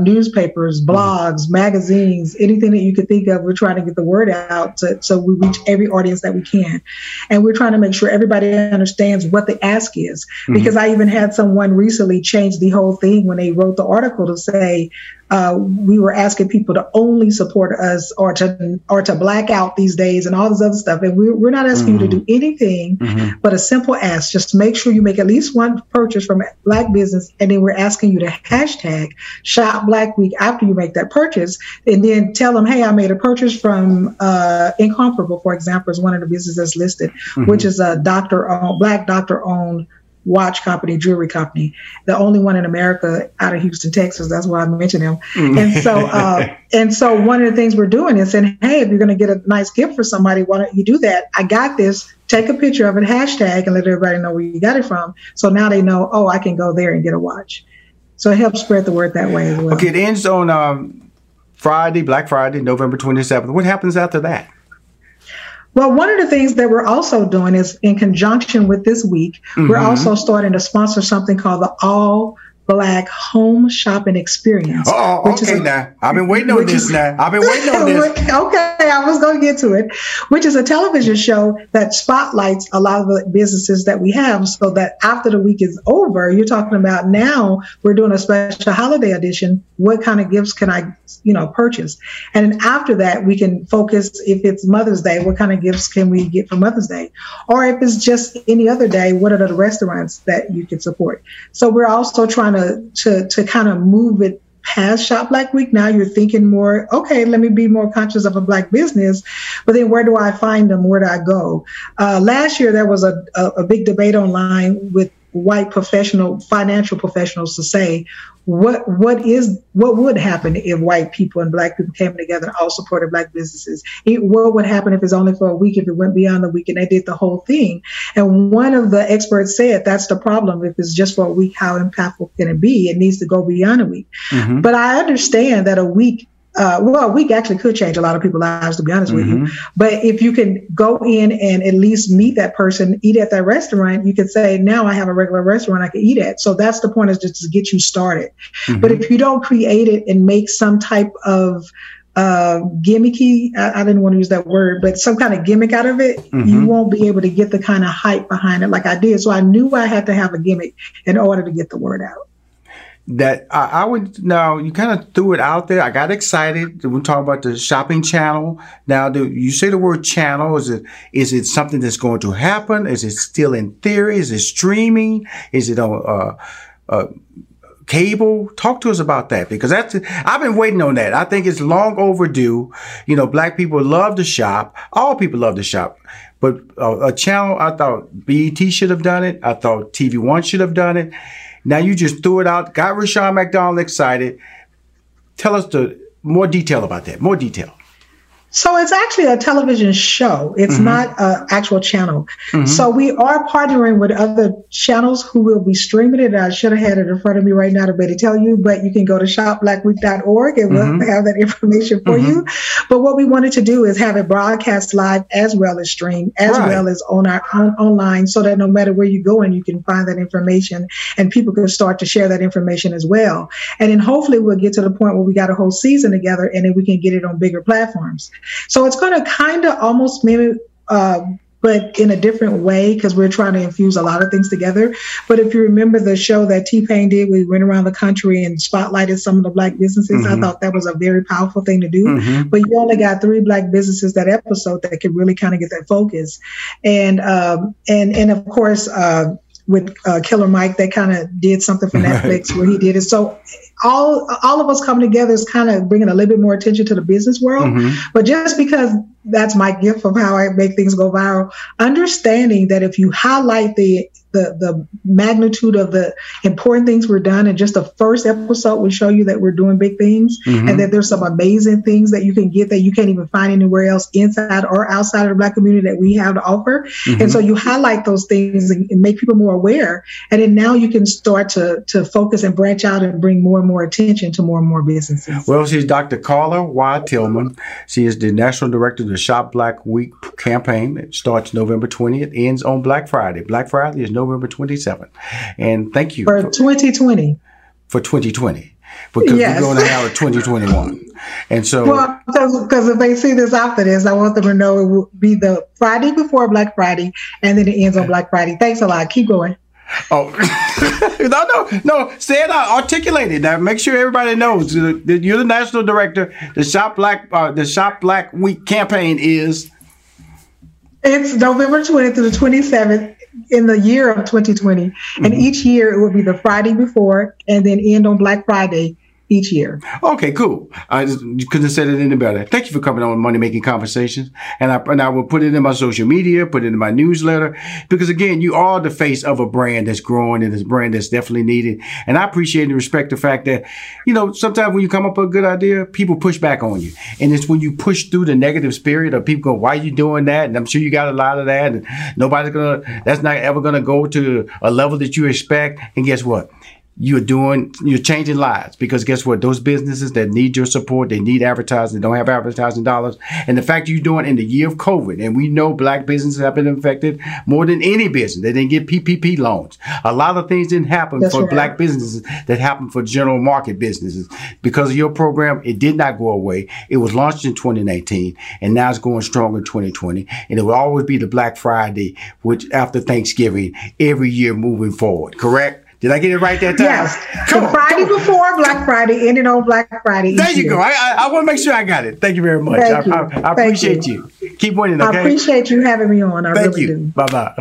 newspapers, blogs, magazines, anything that you could think of. We're trying to get the word out so we reach every audience that we can. And we're trying to make sure everybody understands what the ask is. Because I even had someone recently change the whole thing when they wrote the article to say, we were asking people to only support us or to black out these days and all this other stuff. And we're not asking you to do anything but a simple ask. Just make sure you make at least one purchase from black business. And then we're asking you to hashtag Shop Black Week after you make that purchase. And then tell them, hey, I made a purchase from Incomparable, for example, is one of the businesses that's listed, which is a black doctor owned watch company, jewelry company, the only one in America out of Houston, Texas. That's why I mentioned them. And so one of the things we're doing is saying, hey, if you're going to get a nice gift for somebody, why don't you do that? I got this. Take a picture of it, hashtag, and let everybody know where you got it from. So now they know, oh, I can go there and get a watch. So it helps spread the word that way as well. Okay, it ends on Friday, Black Friday, November 27th. What happens after that? Well, one of the things that we're also doing is, in conjunction with this week, we're also starting to sponsor something called the All Black Home Shopping Experience. I've been waiting on this. Okay, I was going to get to it, which is a television show that spotlights a lot of the businesses that we have, so that after the week is over, you're talking about, now we're doing a special holiday edition. What kind of gifts can I, purchase? And then after that, we can focus, if it's Mother's Day, what kind of gifts can we get for Mother's Day? Or if it's just any other day, what are the restaurants that you can support? So we're also trying to kind of move it past Shop Black Week. Now you're thinking more, okay, let me be more conscious of a black business, but then where do I find them? Where do I go? Last year, there was a big debate online with white financial professionals to say, what would happen if white people and black people came together and all supported black businesses? What would happen if it's only for a week, if it went beyond the week and they did the whole thing? And one of the experts said, that's the problem. If it's just for a week, how impactful can it be? It needs to go beyond a week. But I understand that a week Well, we actually could change a lot of people's lives, to be honest with you. But if you can go in and at least meet that person, eat at that restaurant, you could say, now I have a regular restaurant I can eat at. So that's the point, is just to get you started. Mm-hmm. But if you don't create it and make some type of gimmicky, I didn't want to use that word, but some kind of gimmick out of it, you won't be able to get the kind of hype behind it like I did. So I knew I had to have a gimmick in order to get the word out. That I would, now you kind of threw it out there. I got excited. We're talking about the shopping channel. Now, do you say the word channel? Is it something that's going to happen? Is it still in theory? Is it streaming? Is it on cable? Talk to us about that, because that's, I've been waiting on that. I think it's long overdue. You know, black people love to shop. All people love to shop. But a channel, I thought BET should have done it. I thought TV One should have done it. Now you just threw it out, got Rashawn McDonald excited. Tell us the more detail about that, more detail. So it's actually a television show. It's not an actual channel. So we are partnering with other channels who will be streaming it. I should have had it in front of me right now to better tell you, but you can go to shopblackweek.org and we'll have that information for you. But what we wanted to do is have it broadcast live as well as stream, as well as on our own online, so that no matter where you go in, you can find that information and people can start to share that information as well. And then hopefully we'll get to the point where we got a whole season together and then we can get it on bigger platforms. So it's going to kind of almost mimic, but in a different way, because we're trying to infuse a lot of things together. But if you remember the show that T-Pain did, we went around the country and spotlighted some of the black businesses. I thought that was a very powerful thing to do. But you only got 3 black businesses that episode that could really kind of get that focus. And of course, with Killer Mike, they kind of did something for Netflix where he did it. So all of us coming together is kind of bringing a little bit more attention to the business world. But just because that's my gift of how I make things go viral, understanding that if you highlight the magnitude of the important things we're done, and just the first episode will show you that we're doing big things and that there's some amazing things that you can get that you can't even find anywhere else inside or outside of the black community that we have to offer. And so you highlight those things and make people more aware. And then now you can start to focus and branch out and bring more and more attention to more and more businesses. Well, she's Dr. Carla Y. Tillman. She is the National Director of the Shop Black Week campaign. It starts November 20th, ends on Black Friday. Black Friday is November 27th. And thank you. For 2020. For 2020. Because we're going to have a 2021. And so, well, because if they see this after this, I want them to know it will be the Friday before Black Friday, and then it ends on Black Friday. Thanks a lot. Keep going. Oh, no, say it out, articulate it. Now make sure everybody knows you're the national director. The Shop Black Week campaign is? It's November 20th to the 27th in the year of 2020. And each year it will be the Friday before and then end on Black Friday each year. Okay, cool. You couldn't have said it any better. Thank you for coming on Money Making Conversations. And I will put it in my social media, put it in my newsletter, because again, you are the face of a brand that's growing and this brand that's definitely needed. And I appreciate and respect the fact that, you know, sometimes when you come up with a good idea, people push back on you. And it's when you push through the negative spirit of people going, why are you doing that? And I'm sure you got a lot of that. And that's not ever going to go to a level that you expect. And guess what? You're changing lives, because guess what? Those businesses that need your support, they need advertising, they don't have advertising dollars. And the fact you're doing in the year of COVID, and we know black businesses have been affected more than any business. They didn't get PPP loans. A lot of things didn't happen black businesses that happened for general market businesses. Because of your program, it did not go away. It was launched in 2019 and now it's going strong in 2020. And it will always be the Black Friday, which after Thanksgiving, every year moving forward, correct? Did I get it right that time? Yes. The Friday before Black Friday, ended on Black Friday. There you go. I want to make sure I got it. Thank you very much. I appreciate you. Keep winning, okay? I appreciate you having me on. Thank you. Bye-bye.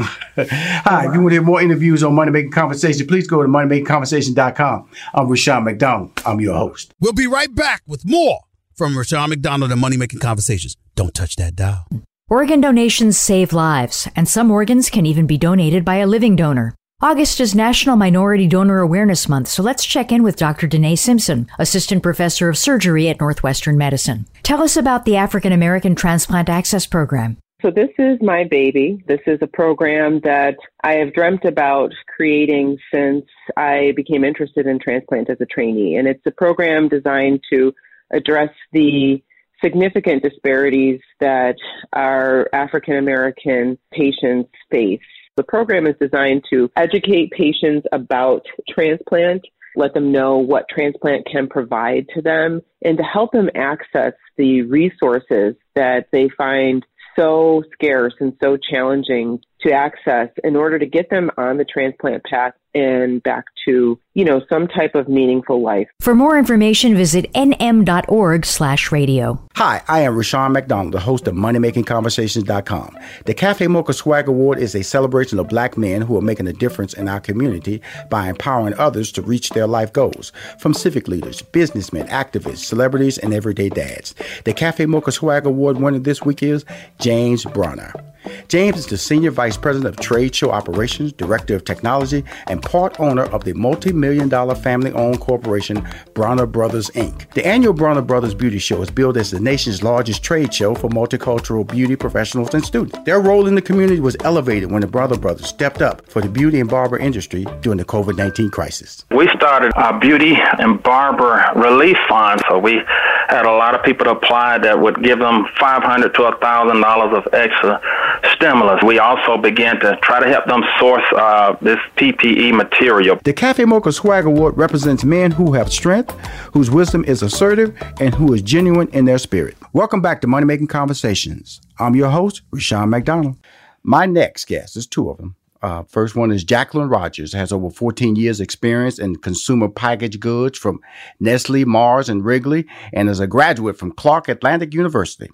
Hi, if you want to hear more interviews on Money Making Conversation, please go to MoneyMakingConversation.com. I'm Rashawn McDonald. I'm your host. We'll be right back with more from Rashawn McDonald and Money Making Conversations. Don't touch that dial. Organ donations save lives, and some organs can even be donated by a living donor. August is National Minority Donor Awareness Month, so let's check in with Dr. Danae Simpson, Assistant Professor of Surgery at Northwestern Medicine. Tell us about the African American Transplant Access Program. So this is my baby. This is a program that I have dreamt about creating since I became interested in transplant as a trainee. And it's a program designed to address the significant disparities that our African American patients face. The program is designed to educate patients about transplant, let them know what transplant can provide to them, and to help them access the resources that they find so scarce and so challenging to access in order to get them on the transplant path and back to, some type of meaningful life. For more information, visit nm.org/radio. Hi, I am Rashawn McDonald, the host of MoneyMakingConversations.com. The Cafe Mocha Swag Award is a celebration of Black men who are making a difference in our community by empowering others to reach their life goals, from civic leaders, businessmen, activists, celebrities, and everyday dads. The Cafe Mocha Swag Award winner this week is James Bronner. James is the Senior Vice President of Trade Show Operations, Director of Technology, and part owner of the multi-multi-million-dollar family-owned corporation, Bronner Brothers, Inc. The annual Bronner Brothers Beauty Show is billed as the nation's largest trade show for multicultural beauty professionals and students. Their role in the community was elevated when the Bronner Brothers stepped up for the beauty and barber industry during the COVID-19 crisis. We started our beauty and barber relief fund, so we had a lot of people apply that would give them $500 to $1,000 of extra stimulus. We also began to try to help them source this PPE material. The Cafe Mocha Swag Award represents men who have strength, whose wisdom is assertive, and who is genuine in their spirit. Welcome back to Money Making Conversations. I'm your host, Rashawn McDonald. My next guest, there's two of them. First one is Jacqueline Rogers, has over 14 years experience in consumer packaged goods from Nestle, Mars, and Wrigley, and is a graduate from Clark Atlantic University.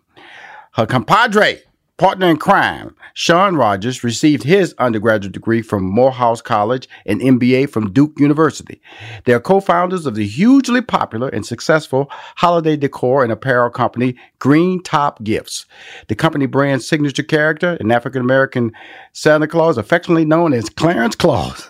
Her compadre, partner in crime, Sean Rogers, received his undergraduate degree from Morehouse College and MBA from Duke University. They're co-founders of the hugely popular and successful holiday decor and apparel company, Green Top Gifts. The company brand's signature character, an African-American Santa Claus, affectionately known as Clarence Claus,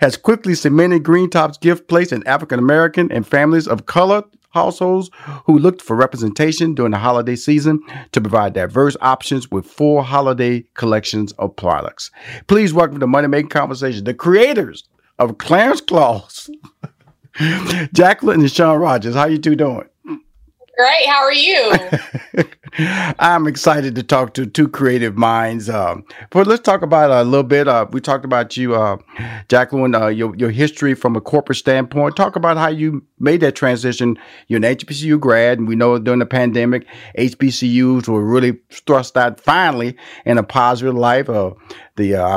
has quickly cemented Green Top's gift place in African-American and families of color households who looked for representation during the holiday season to provide diverse options with full holiday collections of products. Please welcome to Money Making Conversation, the creators of Clarence Claus, Jacqueline and Sean Rogers. How you two doing? Great. How are you? I'm excited to talk to two creative minds. But let's talk about a little bit. We talked about you, Jacqueline, your history from a corporate standpoint. Talk about how you made that transition. You're an HBCU grad, and we know during the pandemic, HBCUs were really thrust out finally in a positive light. The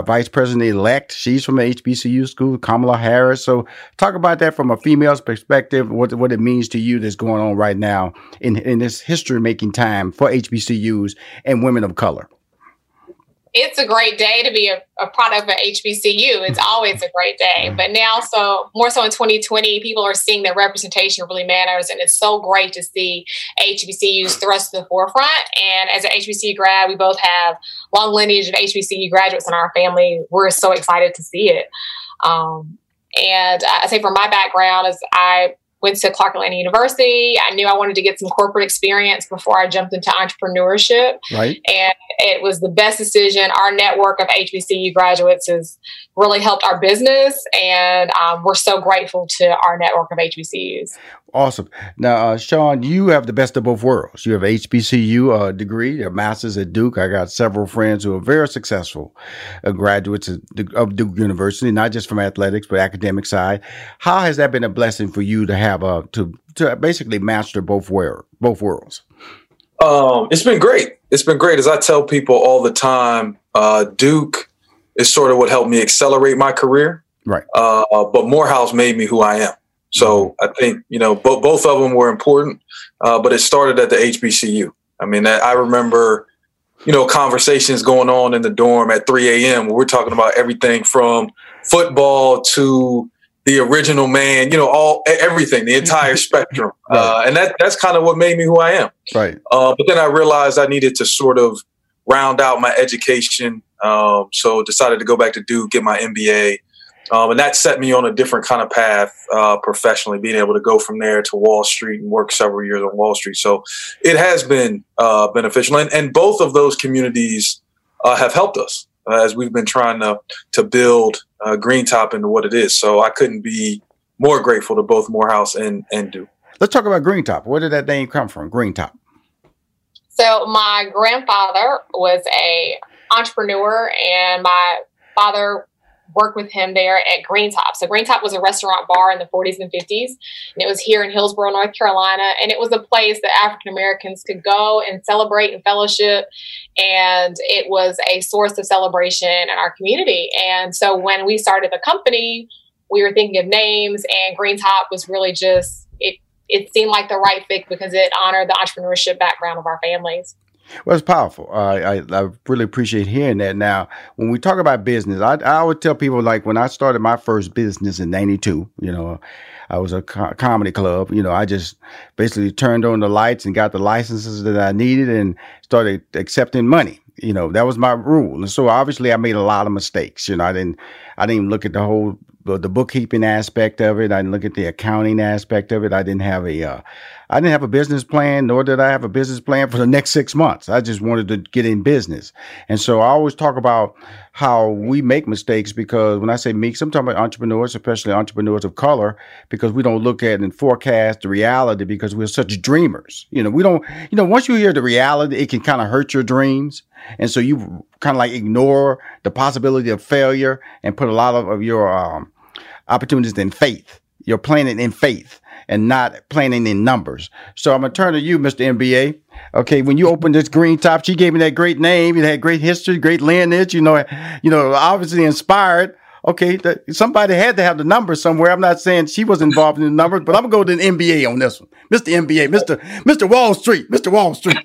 vice president-elect, she's from the HBCU school, Kamala Harris. So talk about that from a female's perspective, what it means to you that's going on right now in this history-making time for HBCUs and women of color. It's a great day to be a product of an HBCU. It's always a great day. But now, so more so in 2020, people are seeing that representation really matters. And it's so great to see HBCUs thrust to the forefront. And as an HBCU grad, we both have long lineage of HBCU graduates in our family. We're so excited to see it. And I say from my background is I went to Clark Atlanta University. I knew I wanted to get some corporate experience before I jumped into entrepreneurship. Right. And it was the best decision. Our network of HBCU graduates has really helped our business. And we're so grateful to our network of HBCUs. Awesome. Now, Sean, you have the best of both worlds. You have an HBCU degree, a master's at Duke. I got several friends who are very successful graduates of Duke University, not just from athletics, but academic side. How has that been a blessing for you to have to basically master both worlds? It's been great. It's been great. As I tell people all the time, Duke is sort of what helped me accelerate my career. Right. But Morehouse made me who I am. So I think, both of them were important, but it started at the HBCU. I mean, I remember, conversations going on in the dorm at 3 a.m. where we're talking about everything from football to the original man, everything, the entire spectrum. Right. And that's kind of what made me who I am. Right. But then I realized I needed to sort of round out my education. So decided to go back to Duke, get my MBA. And that set me on a different kind of path professionally, being able to go from there to Wall Street and work several years on Wall Street. So it has been beneficial. And both of those communities have helped us as we've been trying to build Green Top into what it is. So I couldn't be more grateful to both Morehouse and Duke. Let's talk about Green Top. Where did that name come from, Green Top? So my grandfather was an entrepreneur, and my father worked with him there at Green Top. So Green Top was a restaurant bar in the 40s and 50s, and it was here in Hillsborough, North Carolina. And it was a place that African Americans could go and celebrate and fellowship. And it was a source of celebration in our community. And so when we started the company, we were thinking of names, and Green Top was really just, it seemed like the right fit because it honored the entrepreneurship background of our families. Well, it's powerful. I really appreciate hearing that. Now, when we talk about business, I always tell people, like, when I started my first business in 92, you know, I was a comedy club. You know, I just basically turned on the lights and got the licenses that I needed and started accepting money. You know, that was my rule. And so obviously I made a lot of mistakes. You know, I didn't even look at the whole, the bookkeeping aspect of it. I didn't look at the accounting aspect of it. I didn't have a business plan, nor did I have a business plan for the next 6 months. I just wanted to get in business. And so I always talk about how we make mistakes, because when I say me, I'm talking about entrepreneurs, especially entrepreneurs of color, because we don't look at and forecast the reality because we're such dreamers. You know, we don't, you know, once you hear the reality, it can kind of hurt your dreams. And so you kind of like ignore the possibility of failure and put a lot of your opportunities in faith. You're planning in faith and not planning in numbers. So I'm going to turn to you, Mr. MBA. Okay, when you opened this Green Top, she gave me that great name. It had great history, great lineage, you know, obviously inspired. Okay, somebody had to have the numbers somewhere. I'm not saying she was involved in the numbers, but I'm going to go to an MBA on this one. Mr. MBA, Mr. Wall Street, Mr. Wall Street.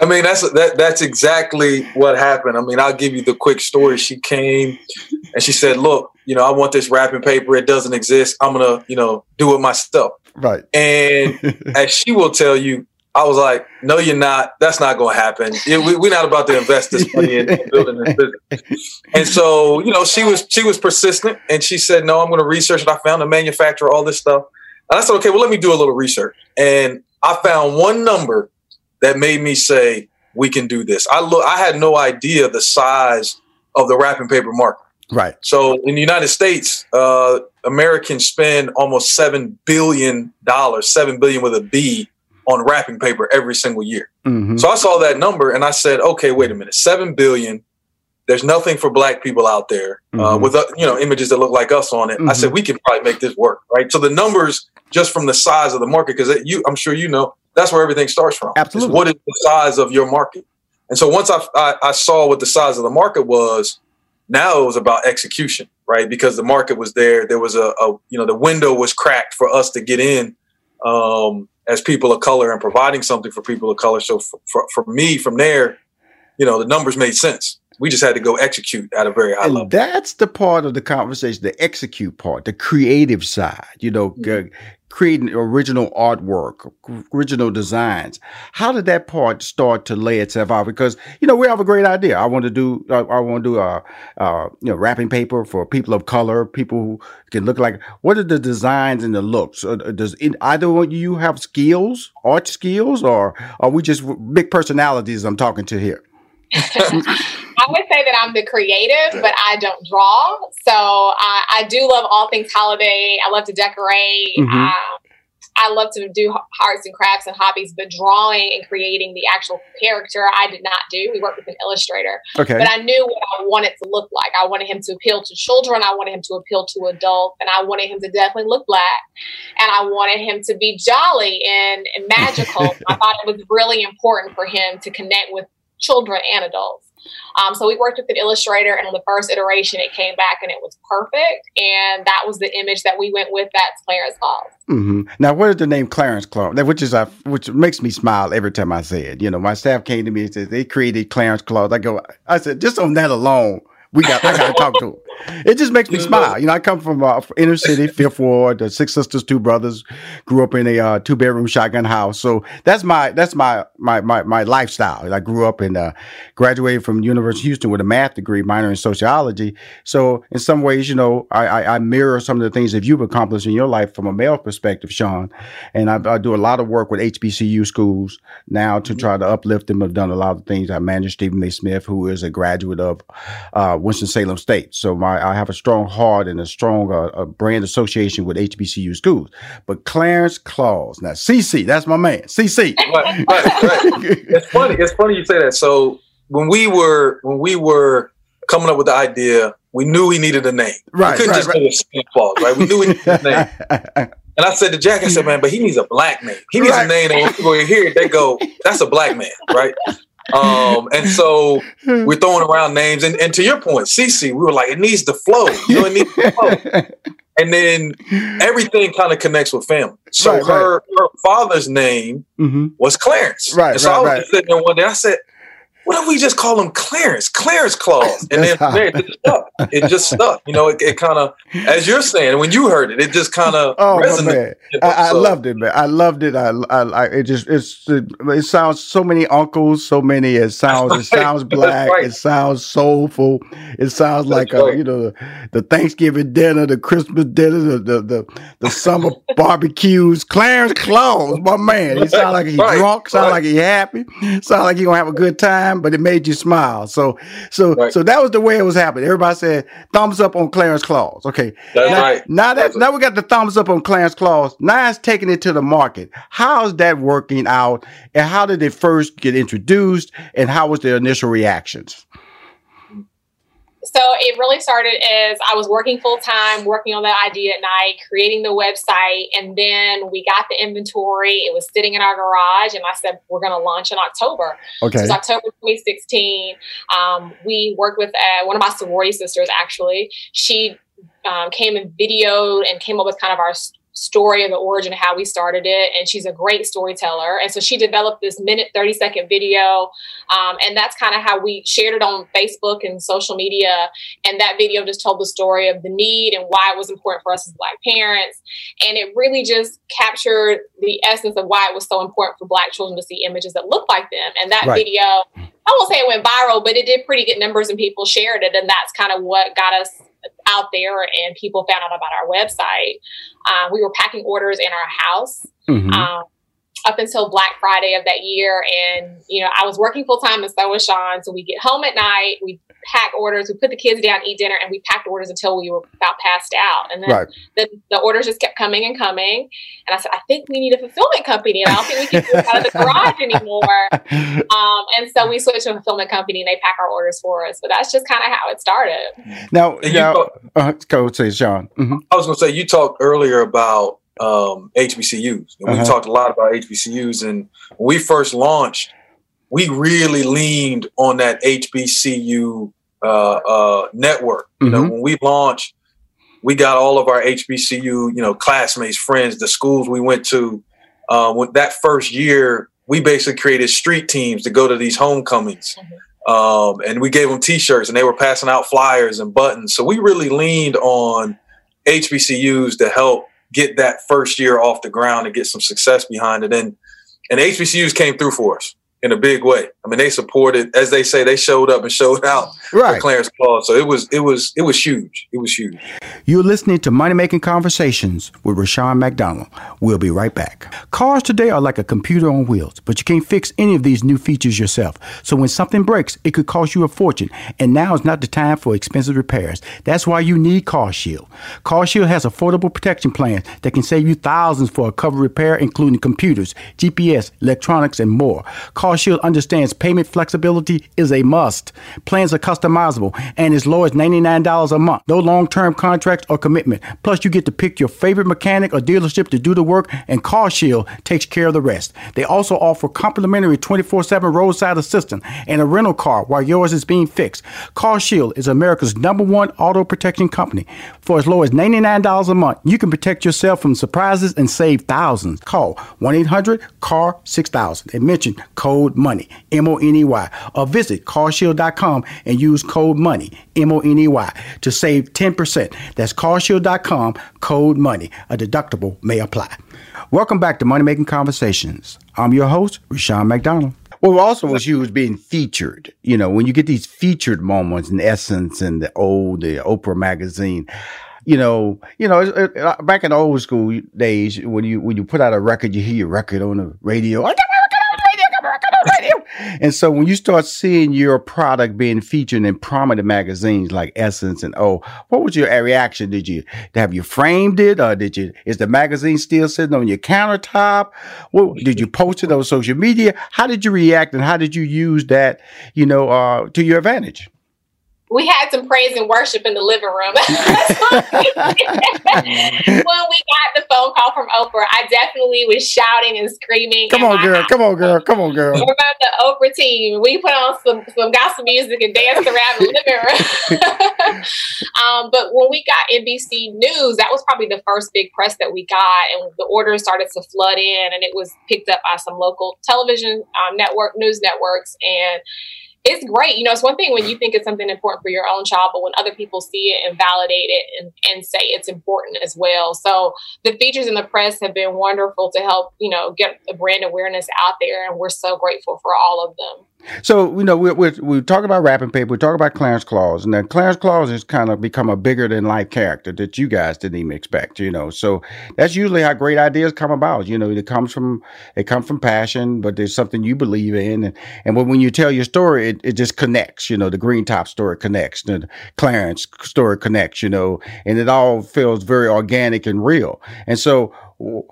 I mean, that's exactly what happened. I mean, I'll give you the quick story. She came and she said, look, you know, I want this wrapping paper. It doesn't exist. I'm going to, you know, do it myself. Right. And as she will tell you, I was like, no, you're not. That's not going to happen. We're not about to invest this money in building this business. And so, you know, she was persistent, and she said, no, I'm going to research it. I found a manufacturer, all this stuff. And I said, okay, well, let me do a little research. And I found one number that made me say, we can do this. I had no idea the size of the wrapping paper market. Right. So in the United States, Americans spend almost $7 billion, $7 billion with a B, on wrapping paper every single year. Mm-hmm. So I saw that number and I said, okay, wait a minute, 7 billion. There's nothing for black people out there with, you know, images that look like us on it. Mm-hmm. I said, we can probably make this work. Right. So the numbers just from the size of the market, because I'm sure, you know, that's where everything starts from. Absolutely. Is what is the size of your market? And so once I saw what the size of the market was, now it was about execution, right? Because the market was there. There was the window was cracked for us to get in, as people of color, and providing something for people of color. So for me, from there, you know, the numbers made sense. We just had to go execute at a very high level. That's the part of the conversation, the execute part, the creative side, you know, creating original artwork, original designs. How did that part start to lay itself out? Because, you know, we have a great idea. I want to do wrapping paper for people of color, people who can look like, what are the designs and the looks? Does either one of you have skills, art skills, or are we just big personalities I'm talking to here? I would say that I'm the creative, but I don't draw. So I do love all things holiday. I love to decorate. Mm-hmm. I love to do arts and crafts and hobbies, but drawing and creating the actual character, I did not do. We worked with an illustrator. Okay. But I knew what I wanted to look like. I wanted him to appeal to children. I wanted him to appeal to adults. And I wanted him to definitely look black. And I wanted him to be jolly and magical. I thought it was really important for him to connect with children and adults. So we worked with an illustrator, and on the first iteration, it came back and it was perfect. And that was the image that we went with. That's Clarence Claus. Mm-hmm. Now, where did the name Clarence Claus, which makes me smile every time I say it. You know, my staff came to me and said they created Clarence Claus. I said, just on that alone, I got to talk to him. It just makes me smile. You know, I come from inner city, Fifth Ward, the six sisters, two brothers, grew up in a 2-bedroom shotgun house. So that's my lifestyle. I grew up and graduated from University of Houston with a math degree, minor in sociology. So in some ways, you know, I mirror some of the things that you've accomplished in your life from a male perspective, Sean. And I do a lot of work with HBCU schools now to try to uplift them. I've done a lot of things. I managed Stephen A. Smith, who is a graduate of Winston-Salem State. So my I have a strong heart and a strong brand association with HBCU schools. But Clarence Claus, now CC, that's my man, CC. Right. It's funny you say that. So when we were coming up with the idea, we knew we needed a name. Right, we couldn't just call it Santa Claus, right? We knew we needed a name. And I said to Jack, I said, man, but he needs a black name. He needs a name that when people hear it, they go, that's a black man, right? And so we're throwing around names. And to your point, CeCe, we were like, it needs the flow. You know, it needs the flow. And then everything kind of connects with family. So her father's name was Clarence. Right. And so I was just sitting there one day, I said, what if we just call him Clarence? Clarence Claus. And then from there, it just stuck. You know, it kind of, as you're saying, when you heard it, it just kind of resonated. I loved it, man. I loved it. It sounds so many uncles, so many. It sounds black. Right. It sounds soulful. It sounds the Thanksgiving dinner, the Christmas dinner, the summer barbecues. Clarence Claus, my man. He sounds like he's drunk. Sounds like he's happy. Sounds like he's gonna have a good time. But it made you smile. So that was the way it was happening. Everybody said thumbs up on Clarence Claus. Okay. That's right. Now we got the thumbs up on Clarence Claus. Now it's taking it to the market. How's that working out? And how did it first get introduced? And how was their initial reactions? So it really started as I was working full time, working on that idea at night, creating the website. And then we got the inventory. It was sitting in our garage. And I said, we're going to launch in October. Okay. So it was October 2016. We worked with one of my sorority sisters, actually. She came and videoed and came up with kind of our story of the origin, how we started it. And she's a great storyteller. And so she developed this 30-second video. And that's kind of how we shared it on Facebook and social media. And that video just told the story of the need and why it was important for us as Black parents. And it really just captured the essence of why it was so important for Black children to see images that look like them. And that video, I won't say it went viral, but it did pretty good numbers and people shared it. And that's kind of what got us out there and people found out about our website. We were packing orders in our house up until Black Friday of that year. And, you know, I was working full time and so was Sean. So we get home at night, we pack orders, we put the kids down, eat dinner, and we packed orders until we were about passed out. And then the orders just kept coming and coming. And I said, I think we need a fulfillment company. And I don't think we can do it out of the garage anymore. And so we switched to a fulfillment company and they pack our orders for us. But that's just kind of how it started. Now go say, Sean. Mm-hmm. I was going to say, you talked earlier about HBCUs. And we talked a lot about HBCUs. And when we first launched, we really leaned on that HBCU network. You know, when we launched, we got all of our HBCU, classmates, friends, the schools we went to. With that first year, we basically created street teams to go to these homecomings. And we gave them T-shirts and they were passing out flyers and buttons. So we really leaned on HBCUs to help get that first year off the ground and get some success behind it. And HBCUs came through for us in a big way. I mean, they supported, as they say, they showed up and showed out for Clarence Claus. So it was huge. It was huge. You're listening to Money Making Conversations with Rashawn McDonald. We'll be right back. Cars today are like a computer on wheels, but you can't fix any of these new features yourself. So when something breaks, it could cost you a fortune. And now is not the time for expensive repairs. That's why you need CarShield. CarShield has affordable protection plans that can save you thousands for a covered repair, including computers, GPS, electronics, and more. CarShield understands payment flexibility is a must. Plans are customizable and as low as $99 a month. No long-term contracts or commitment. Plus, you get to pick your favorite mechanic or dealership to do the work, and CarShield takes care of the rest. They also offer complimentary 24/7 roadside assistance and a rental car while yours is being fixed. CarShield is America's #1 auto protection company. For as low as $99 a month, you can protect yourself from surprises and save thousands. Call 1-800-CAR-6000 and mention code MONEY, M-O-N-E-Y, or visit carshield.com and use code MONEY, M-O-N-E-Y, to save 10%. That's carshield.com, code MONEY. A deductible may apply. Welcome back to Money Making Conversations. I'm your host, Rashawn McDonald. Well, also was you was being featured. You know, when you get these featured moments in Essence and the Oprah magazine, it, back in the old school days, when you put out a record, you hear your record on the radio. And so when you start seeing your product being featured in prominent magazines like Essence and O, what was your reaction? Did you have you framed it, or did you? Is the magazine still sitting on your countertop? What, did you post it on social media? How did you react, and how did you use that, you know, to your advantage? We had some praise and worship in the living room. When we got the phone call from Oprah, I definitely was shouting and screaming. Come on, girl. House. Come on, girl. Come on, girl. We're about the Oprah team. We put on some gospel music and danced around the living room. But when we got NBC News, that was probably the first big press that we got. And the orders started to flood in, and it was picked up by some local television news networks. And it's great. You know, it's one thing when you think it's something important for your own child, but when other people see it and validate it and say it's important as well. So the features in the press have been wonderful to help, you know, get the brand awareness out there. And we're so grateful for all of them. So, you know, we're talking about Wrapping Paper. We're talking about Clarence Claus. And then Clarence Claus has kind of become a bigger-than-life character that you guys didn't even expect, you know. So that's usually how great ideas come about. You know, it comes from passion, but there's something you believe in. And when you tell your story, it just connects. You know, the Green Top story connects. The Clarence story connects, you know. And it all feels very organic and real. And so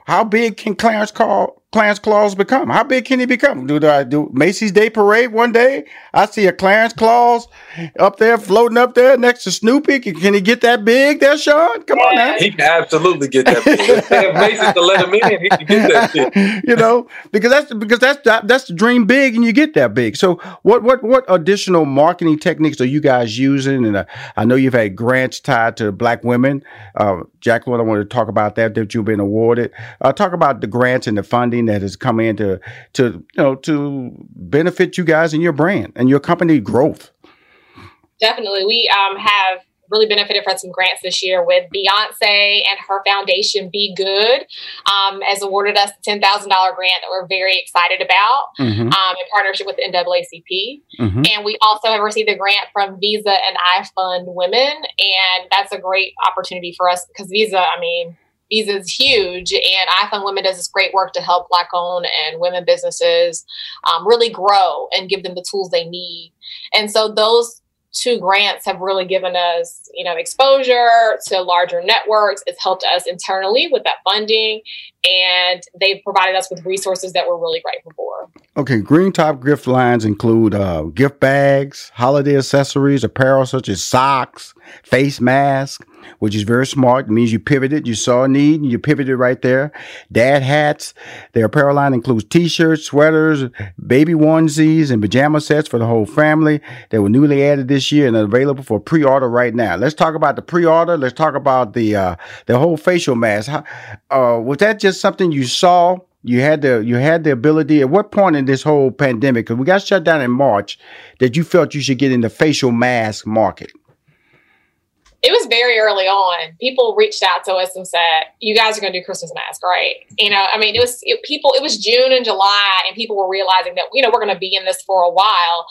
how big can Clarence Claus become? How big can he become? Do I do Macy's Day Parade one day? I see a Clarence Claus up there, floating up there next to Snoopy. Can he get that big there, Sean? Come on now. He can absolutely get that big. If Macy's to let him in, he can get that big. You know, because that's the dream big, and you get that big. So what additional marketing techniques are you guys using? And I know you've had grants tied to Black women. Jacqueline, I want to talk about that you've been awarded. Talk about the grants and the funding that has come in to benefit you guys and your brand and your company growth. Definitely. We have really benefited from some grants this year with Beyonce and her foundation, Be Good, has awarded us a $10,000 grant that we're very excited about, in partnership with NAACP. Mm-hmm. And we also have received a grant from Visa and I Fund Women. And that's a great opportunity for us because Visa is huge, and iFund Women does this great work to help Black-owned and women businesses really grow and give them the tools they need. And so those two grants have really given us, you know, exposure to larger networks. It's helped us internally with that funding, and they've provided us with resources that we're really grateful for. Okay, Green Top gift lines include gift bags, holiday accessories, apparel such as socks, face masks, which is very smart. It means you pivoted. You saw a need and you pivoted right there. Dad hats. Their apparel line includes T-shirts, sweaters, baby onesies, and pajama sets for the whole family. They were newly added this year and are available for pre-order right now. Let's talk about the pre-order. Let's talk about the whole facial mask. How, was that just something you saw? You had the ability at what point in this whole pandemic, because we got shut down in March, that you felt you should get in the facial mask market? It was very early on. People reached out to us and said, "You guys are going to do Christmas masks, right?" You know, I mean, it was June and July, and people were realizing that, you know, we're going to be in this for a while.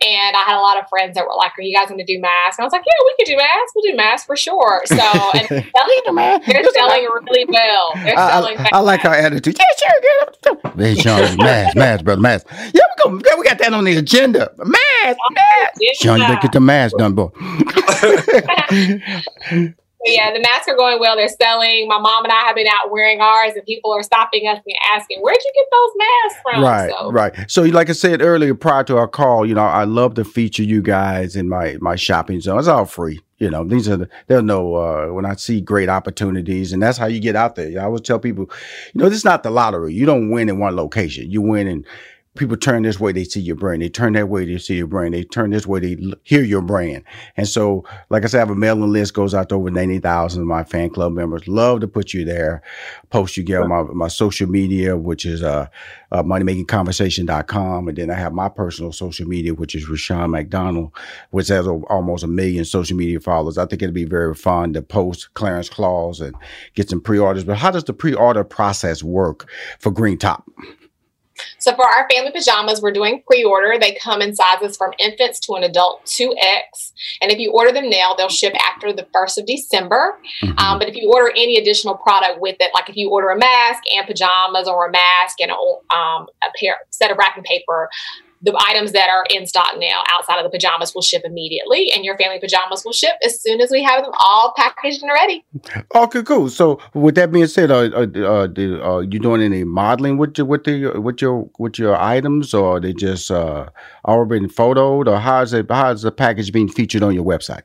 And I had a lot of friends that were like, "Are you guys going to do masks?" And I was like, "Yeah, we can do masks. We'll do masks for sure." So, and they're selling really well. I like her attitude. Yeah, sure, girl. Hey, Sean, mask, brother, mask. Yeah, we got that on the agenda. Mask. Sean, you better get the mask done, boy. Yeah, the masks are going well. They're selling. My mom and I have been out wearing ours, and people are stopping us and asking, "Where'd you get those masks from?" Right. So, like I said earlier, prior to our call, you know, I love to feature you guys in my shopping zone. It's all free. You know, when I see great opportunities, and that's how you get out there. You know, I always tell people, you know, this is not the lottery. You don't win in one location. You win in people turn this way, they see your brand. They turn that way, they see your brand. They turn this way, they hear your brand. And so, like I said, I have a mailing list, goes out to over 90,000 of my fan club members. Love to put you there. Post you get on my social media, which is MoneyMakingConversation.com. And then I have my personal social media, which is Rashawn McDonald, which has almost 1 million social media followers. I think it'll be very fun to post Clarence Claus and get some pre-orders. But how does the pre-order process work for Green Top? So for our family pajamas, we're doing pre-order. They come in sizes from infants to an adult 2X. And if you order them now, they'll ship after the 1st of December. Mm-hmm. But if you order any additional product with it, like if you order a mask and pajamas or a mask and a set of wrapping paper, the items that are in stock now outside of the pajamas will ship immediately, and your family pajamas will ship as soon as we have them all packaged and ready. Okay, cool. So with that being said, are you doing any modeling with your items, or are they just already photoed, or how is the package being featured on your website?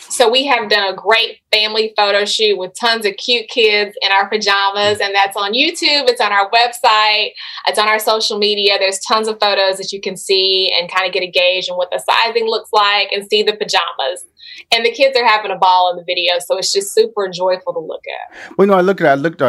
So we have done a great family photo shoot with tons of cute kids in our pajamas, and that's on YouTube. It's on our website. It's on our social media. There's tons of photos that you can see and kind of get a gauge on what the sizing looks like and see the pajamas. And the kids are having a ball in the video, so it's just super joyful to look at. Well, you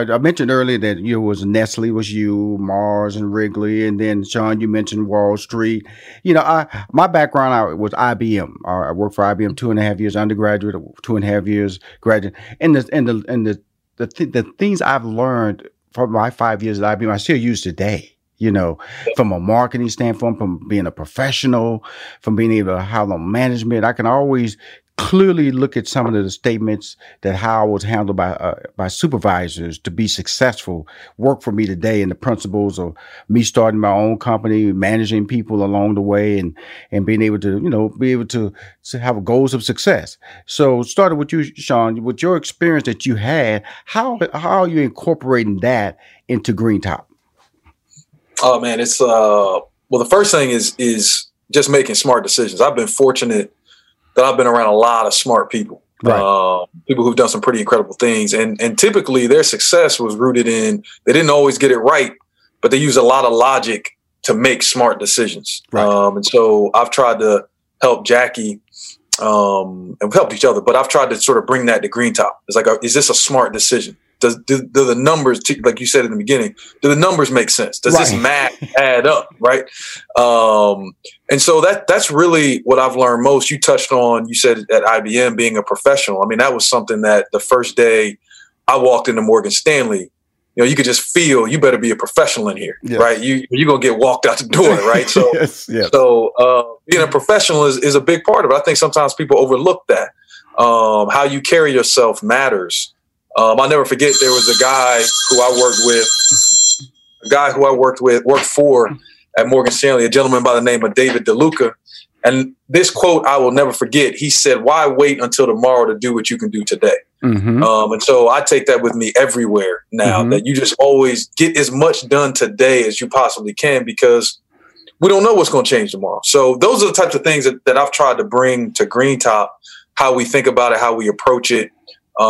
know, I mentioned earlier that you was Nestle, was you, Mars and Wrigley, and then Sean, you mentioned Wall Street. You know, my background was IBM. I worked for IBM 2.5 years undergraduate, 2.5 years graduate, and the things I've learned from my 5 years at IBM, I still use today. You know, from a marketing standpoint, from being a professional, from being able to handle management, I can always clearly look at some of the statements that how I was handled by supervisors to be successful work for me today, and the principles of me starting my own company, managing people along the way, and being able to, you know, be able to have goals of success. So, starting with you, Sean, with your experience that you had, how are you incorporating that into Green Top? Oh man, it's well, the first thing is just making smart decisions. I've been fortunate that I've been around a lot of smart people, right. People who've done some pretty incredible things. And typically their success was rooted in, they didn't always get it right, but they use a lot of logic to make smart decisions. Right. And so I've tried to help Jackie, and we've helped each other, but I've tried to sort of bring that to Green Top. It's like, is this a smart decision? Do the numbers, like you said in the beginning, do the numbers make sense? Does this math add up, right? And so that's really what I've learned most. You touched on, you said at IBM, being a professional. I mean, that was something that the first day I walked into Morgan Stanley, you know, you could just feel you better be a professional in here, yes. right? You're going to get walked out the door, right? So, yes. So being a professional is a big part of it. I think sometimes people overlook that. How you carry yourself matters. I'll never forget, there was a guy who I worked for at Morgan Stanley, a gentleman by the name of David DeLuca. And this quote I will never forget. He said, "Why wait until tomorrow to do what you can do today?" Mm-hmm. And so I take that with me everywhere now, mm-hmm. that you just always get as much done today as you possibly can, because we don't know what's going to change tomorrow. So those are the types of things that I've tried to bring to Green Top, how we think about it, how we approach it.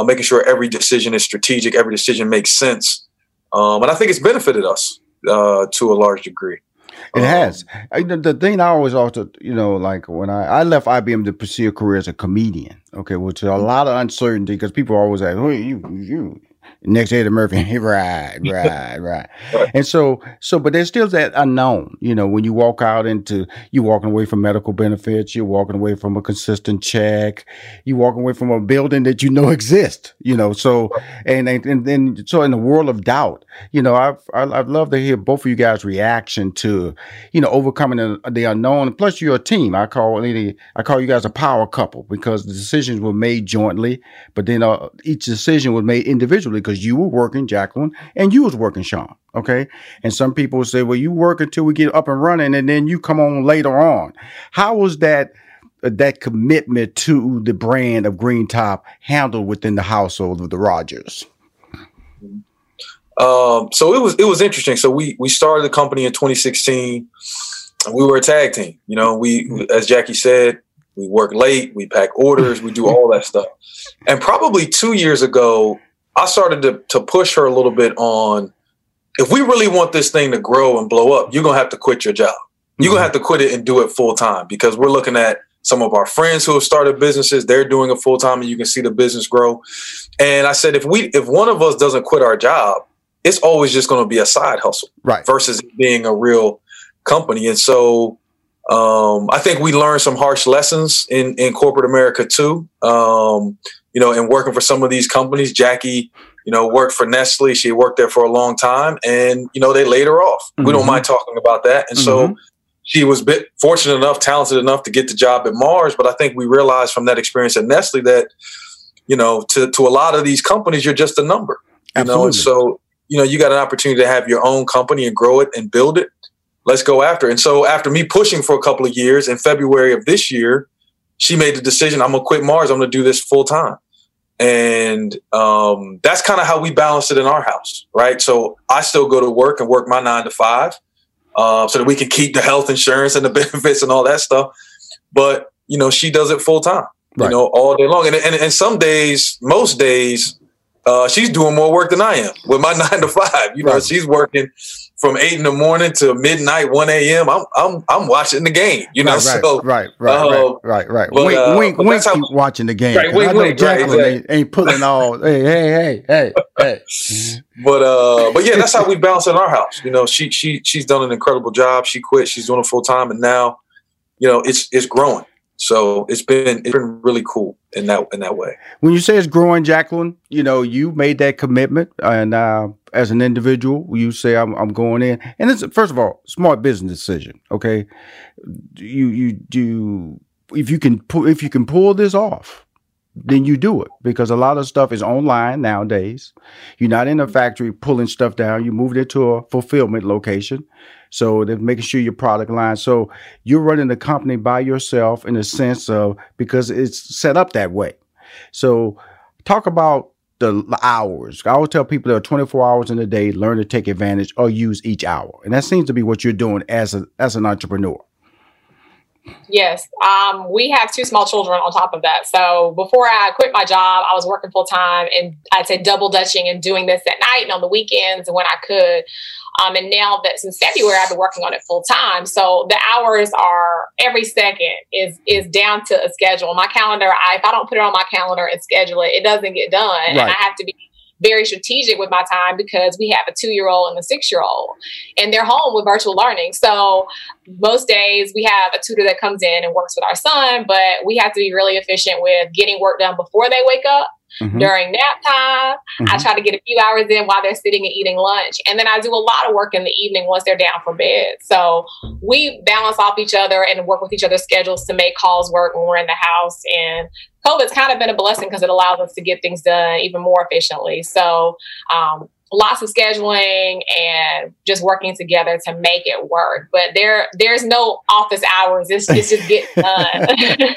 Making sure every decision is strategic, every decision makes sense. And I think it's benefited us to a large degree. It has. The thing I always also, you know, like when I left IBM to pursue a career as a comedian, okay, which is a lot of uncertainty, because people are always like, "Who are you? You." Next Eddie Murphy, right. And so, but there's still that unknown, you know, when you walk out into, you're walking away from medical benefits, you're walking away from a consistent check, you're walking away from a building that you know exists, you know, so, and then, so in the world of doubt, you know, I'd love to hear both of you guys' reaction to, you know, overcoming the unknown, plus you're a team. I call you guys a power couple, because the decisions were made jointly, but then each decision was made individually, because you were working, Jacqueline, and you was working, Sean. Okay. And some people say, well, you work until we get up and running, and then you come on later on. How was that commitment to the brand of Green Top handled within the household of the Rogers? So it was interesting. So we started the company in 2016, and we were a tag team. You know, we, as Jackie said, we work late, we pack orders, we do all that stuff. And probably 2 years ago, I started to push her a little bit on, if we really want this thing to grow and blow up, you're going to have to quit your job. You're going to have to quit it and do it full time, because we're looking at some of our friends who have started businesses. They're doing it full time, and you can see the business grow. And I said, if one of us doesn't quit our job, it's always just going to be a side hustle, right? Versus being a real company. And so I think we learned some harsh lessons in corporate America too. You know, and working for some of these companies, Jackie you know, worked for Nestle. She worked there for a long time, and, you know, they laid her off. Mm-hmm. We don't mind talking about that. And so she was fortunate enough, talented enough to get the job at Mars. But I think we realized from that experience at Nestle that, you know, to a lot of these companies, you're just a number. You know, and so, you know, you got an opportunity to have your own company and grow it and build it. Let's go after it. And so after me pushing for a couple of years, in February of this year, she made the decision, I'm going to quit Mars. I'm going to do this full time. And that's kind of how we balance it in our house, right? So I still go to work and work my 9 to 5 so that we can keep the health insurance and the benefits and all that stuff. But, you know, she does it full time, you know, all day long. And some days, most days, she's doing more work than I am with my 9 to 5. You know, she's working from 8 in the morning to midnight, 1 a.m. I'm watching the game. You know, right. Wink, keep watching the game. Right, Jacqueline ain't pulling all. hey. But yeah, that's how we balance in our house. You know, she's done an incredible job. She quit. She's doing it full time, and now, you know, it's growing. So it's been really cool in that way. When you say it's growing, Jacqueline, you know, you made that commitment, and as an individual, you say I'm going in, and it's, first of all, smart business decision. Okay, you do, if you can pull this off, then you do it, because a lot of stuff is online nowadays. You're not in a factory pulling stuff down. You moved it to a fulfillment location. So they're making sure your product line. So you're running the company by yourself in a sense of, because it's set up that way. So talk about the hours. I always tell people there are 24 hours in a day. Learn to take advantage or use each hour. And that seems to be what you're doing as an entrepreneur. Yes. We have 2 small children on top of that. So before I quit my job, I was working full time, and I'd say double dutching and doing this at night and on the weekends and when I could. And now that since February, I've been working on it full time. So the hours are every second is down to a schedule. My calendar, if I don't put it on my calendar and schedule it, it doesn't get done. Right. And I have to be very strategic with my time, because we have a 2-year-old and a 6-year-old, and they're home with virtual learning. So most days we have a tutor that comes in and works with our son, but we have to be really efficient with getting work done before they wake up, during nap time. I try to get a few hours in while they're sitting and eating lunch. And then I do a lot of work in the evening once they're down for bed. So we balance off each other and work with each other's schedules to make calls work when we're in the house. And COVID's kind of been a blessing, because it allows us to get things done even more efficiently. So lots of scheduling and just working together to make it work. But there's no office hours. It's just getting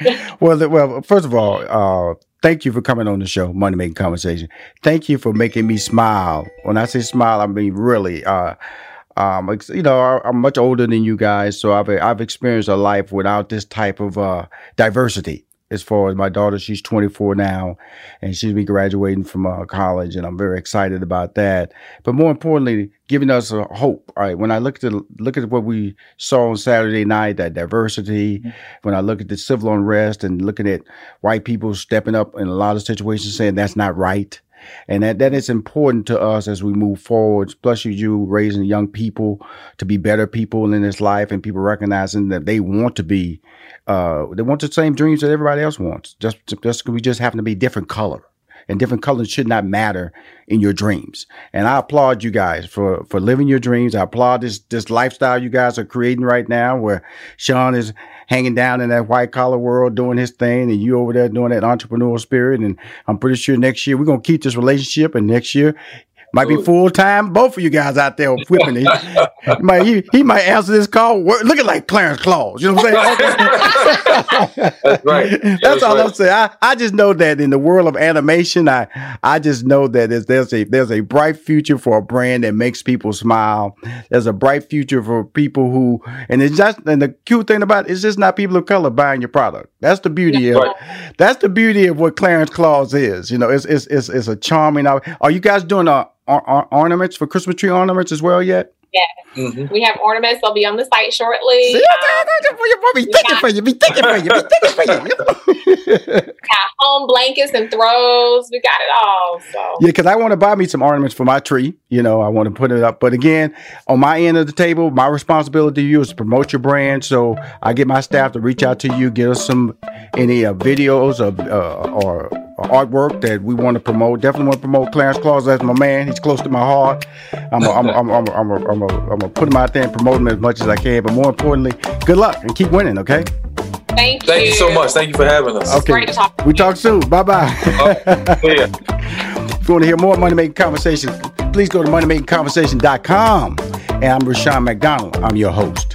done. Well, first of all, thank you for coming on the show, Money Making Conversation. Thank you for making me smile. When I say smile, I mean really. You know, I'm much older than you guys, so I've experienced a life without this type of diversity. As far as my daughter, she's 24 now, and she'll be graduating from college, and I'm very excited about that. But more importantly, giving us a hope. All right, when I look at what we saw on Saturday night, that diversity, when I look at the civil unrest and looking at white people stepping up in a lot of situations saying that's not right, and that is important to us as we move forward, especially you raising young people to be better people in this life, and people recognizing that they want to be, they want the same dreams that everybody else wants. Just we just happen to be different color, and different colors should not matter in your dreams. And I applaud you guys for living your dreams. I applaud this lifestyle you guys are creating right now, where Sean is hanging down in that white collar world doing his thing, and you over there doing that entrepreneurial spirit. And I'm pretty sure next year we're going to keep this relationship, and next year might be full time. Both of you guys out there whipping it. He might answer this call looking like Clarence Claus. You know what I'm saying? That's right. That's all right. I'm saying. I just know that in the world of animation, I just know that there's a bright future for a brand that makes people smile. There's a bright future for people who, and the cute thing about it's just not people of color buying your product. That's the beauty of it. That's the beauty of what Clarence Claus is. You know, it's a charming. Are you guys doing ornaments for Christmas tree ornaments as well yet? Yes. We have ornaments. They'll be on the site shortly. Be thinking for you. Got home blankets and throws. We got it all. So. Yeah, because I want to buy me some ornaments for my tree. You know, I want to put it up. But again, on my end of the table, my responsibility to you is to promote your brand. So I get my staff to reach out to you, get us some, any videos or artwork that we want to promote. Definitely want to promote Clarence Claus. That's my man. He's close to my heart. I'm gonna put him out there and promote him as much as I can. But more importantly, good luck and keep winning. Okay. Thank you. Thank you so much. Thank you for having us. Okay. Great to talk to you. We talk soon. Bye bye. If you want to hear more Money Making Conversations, please go to MoneyMakingConversation.com. And I'm Rashawn McDonald. I'm your host.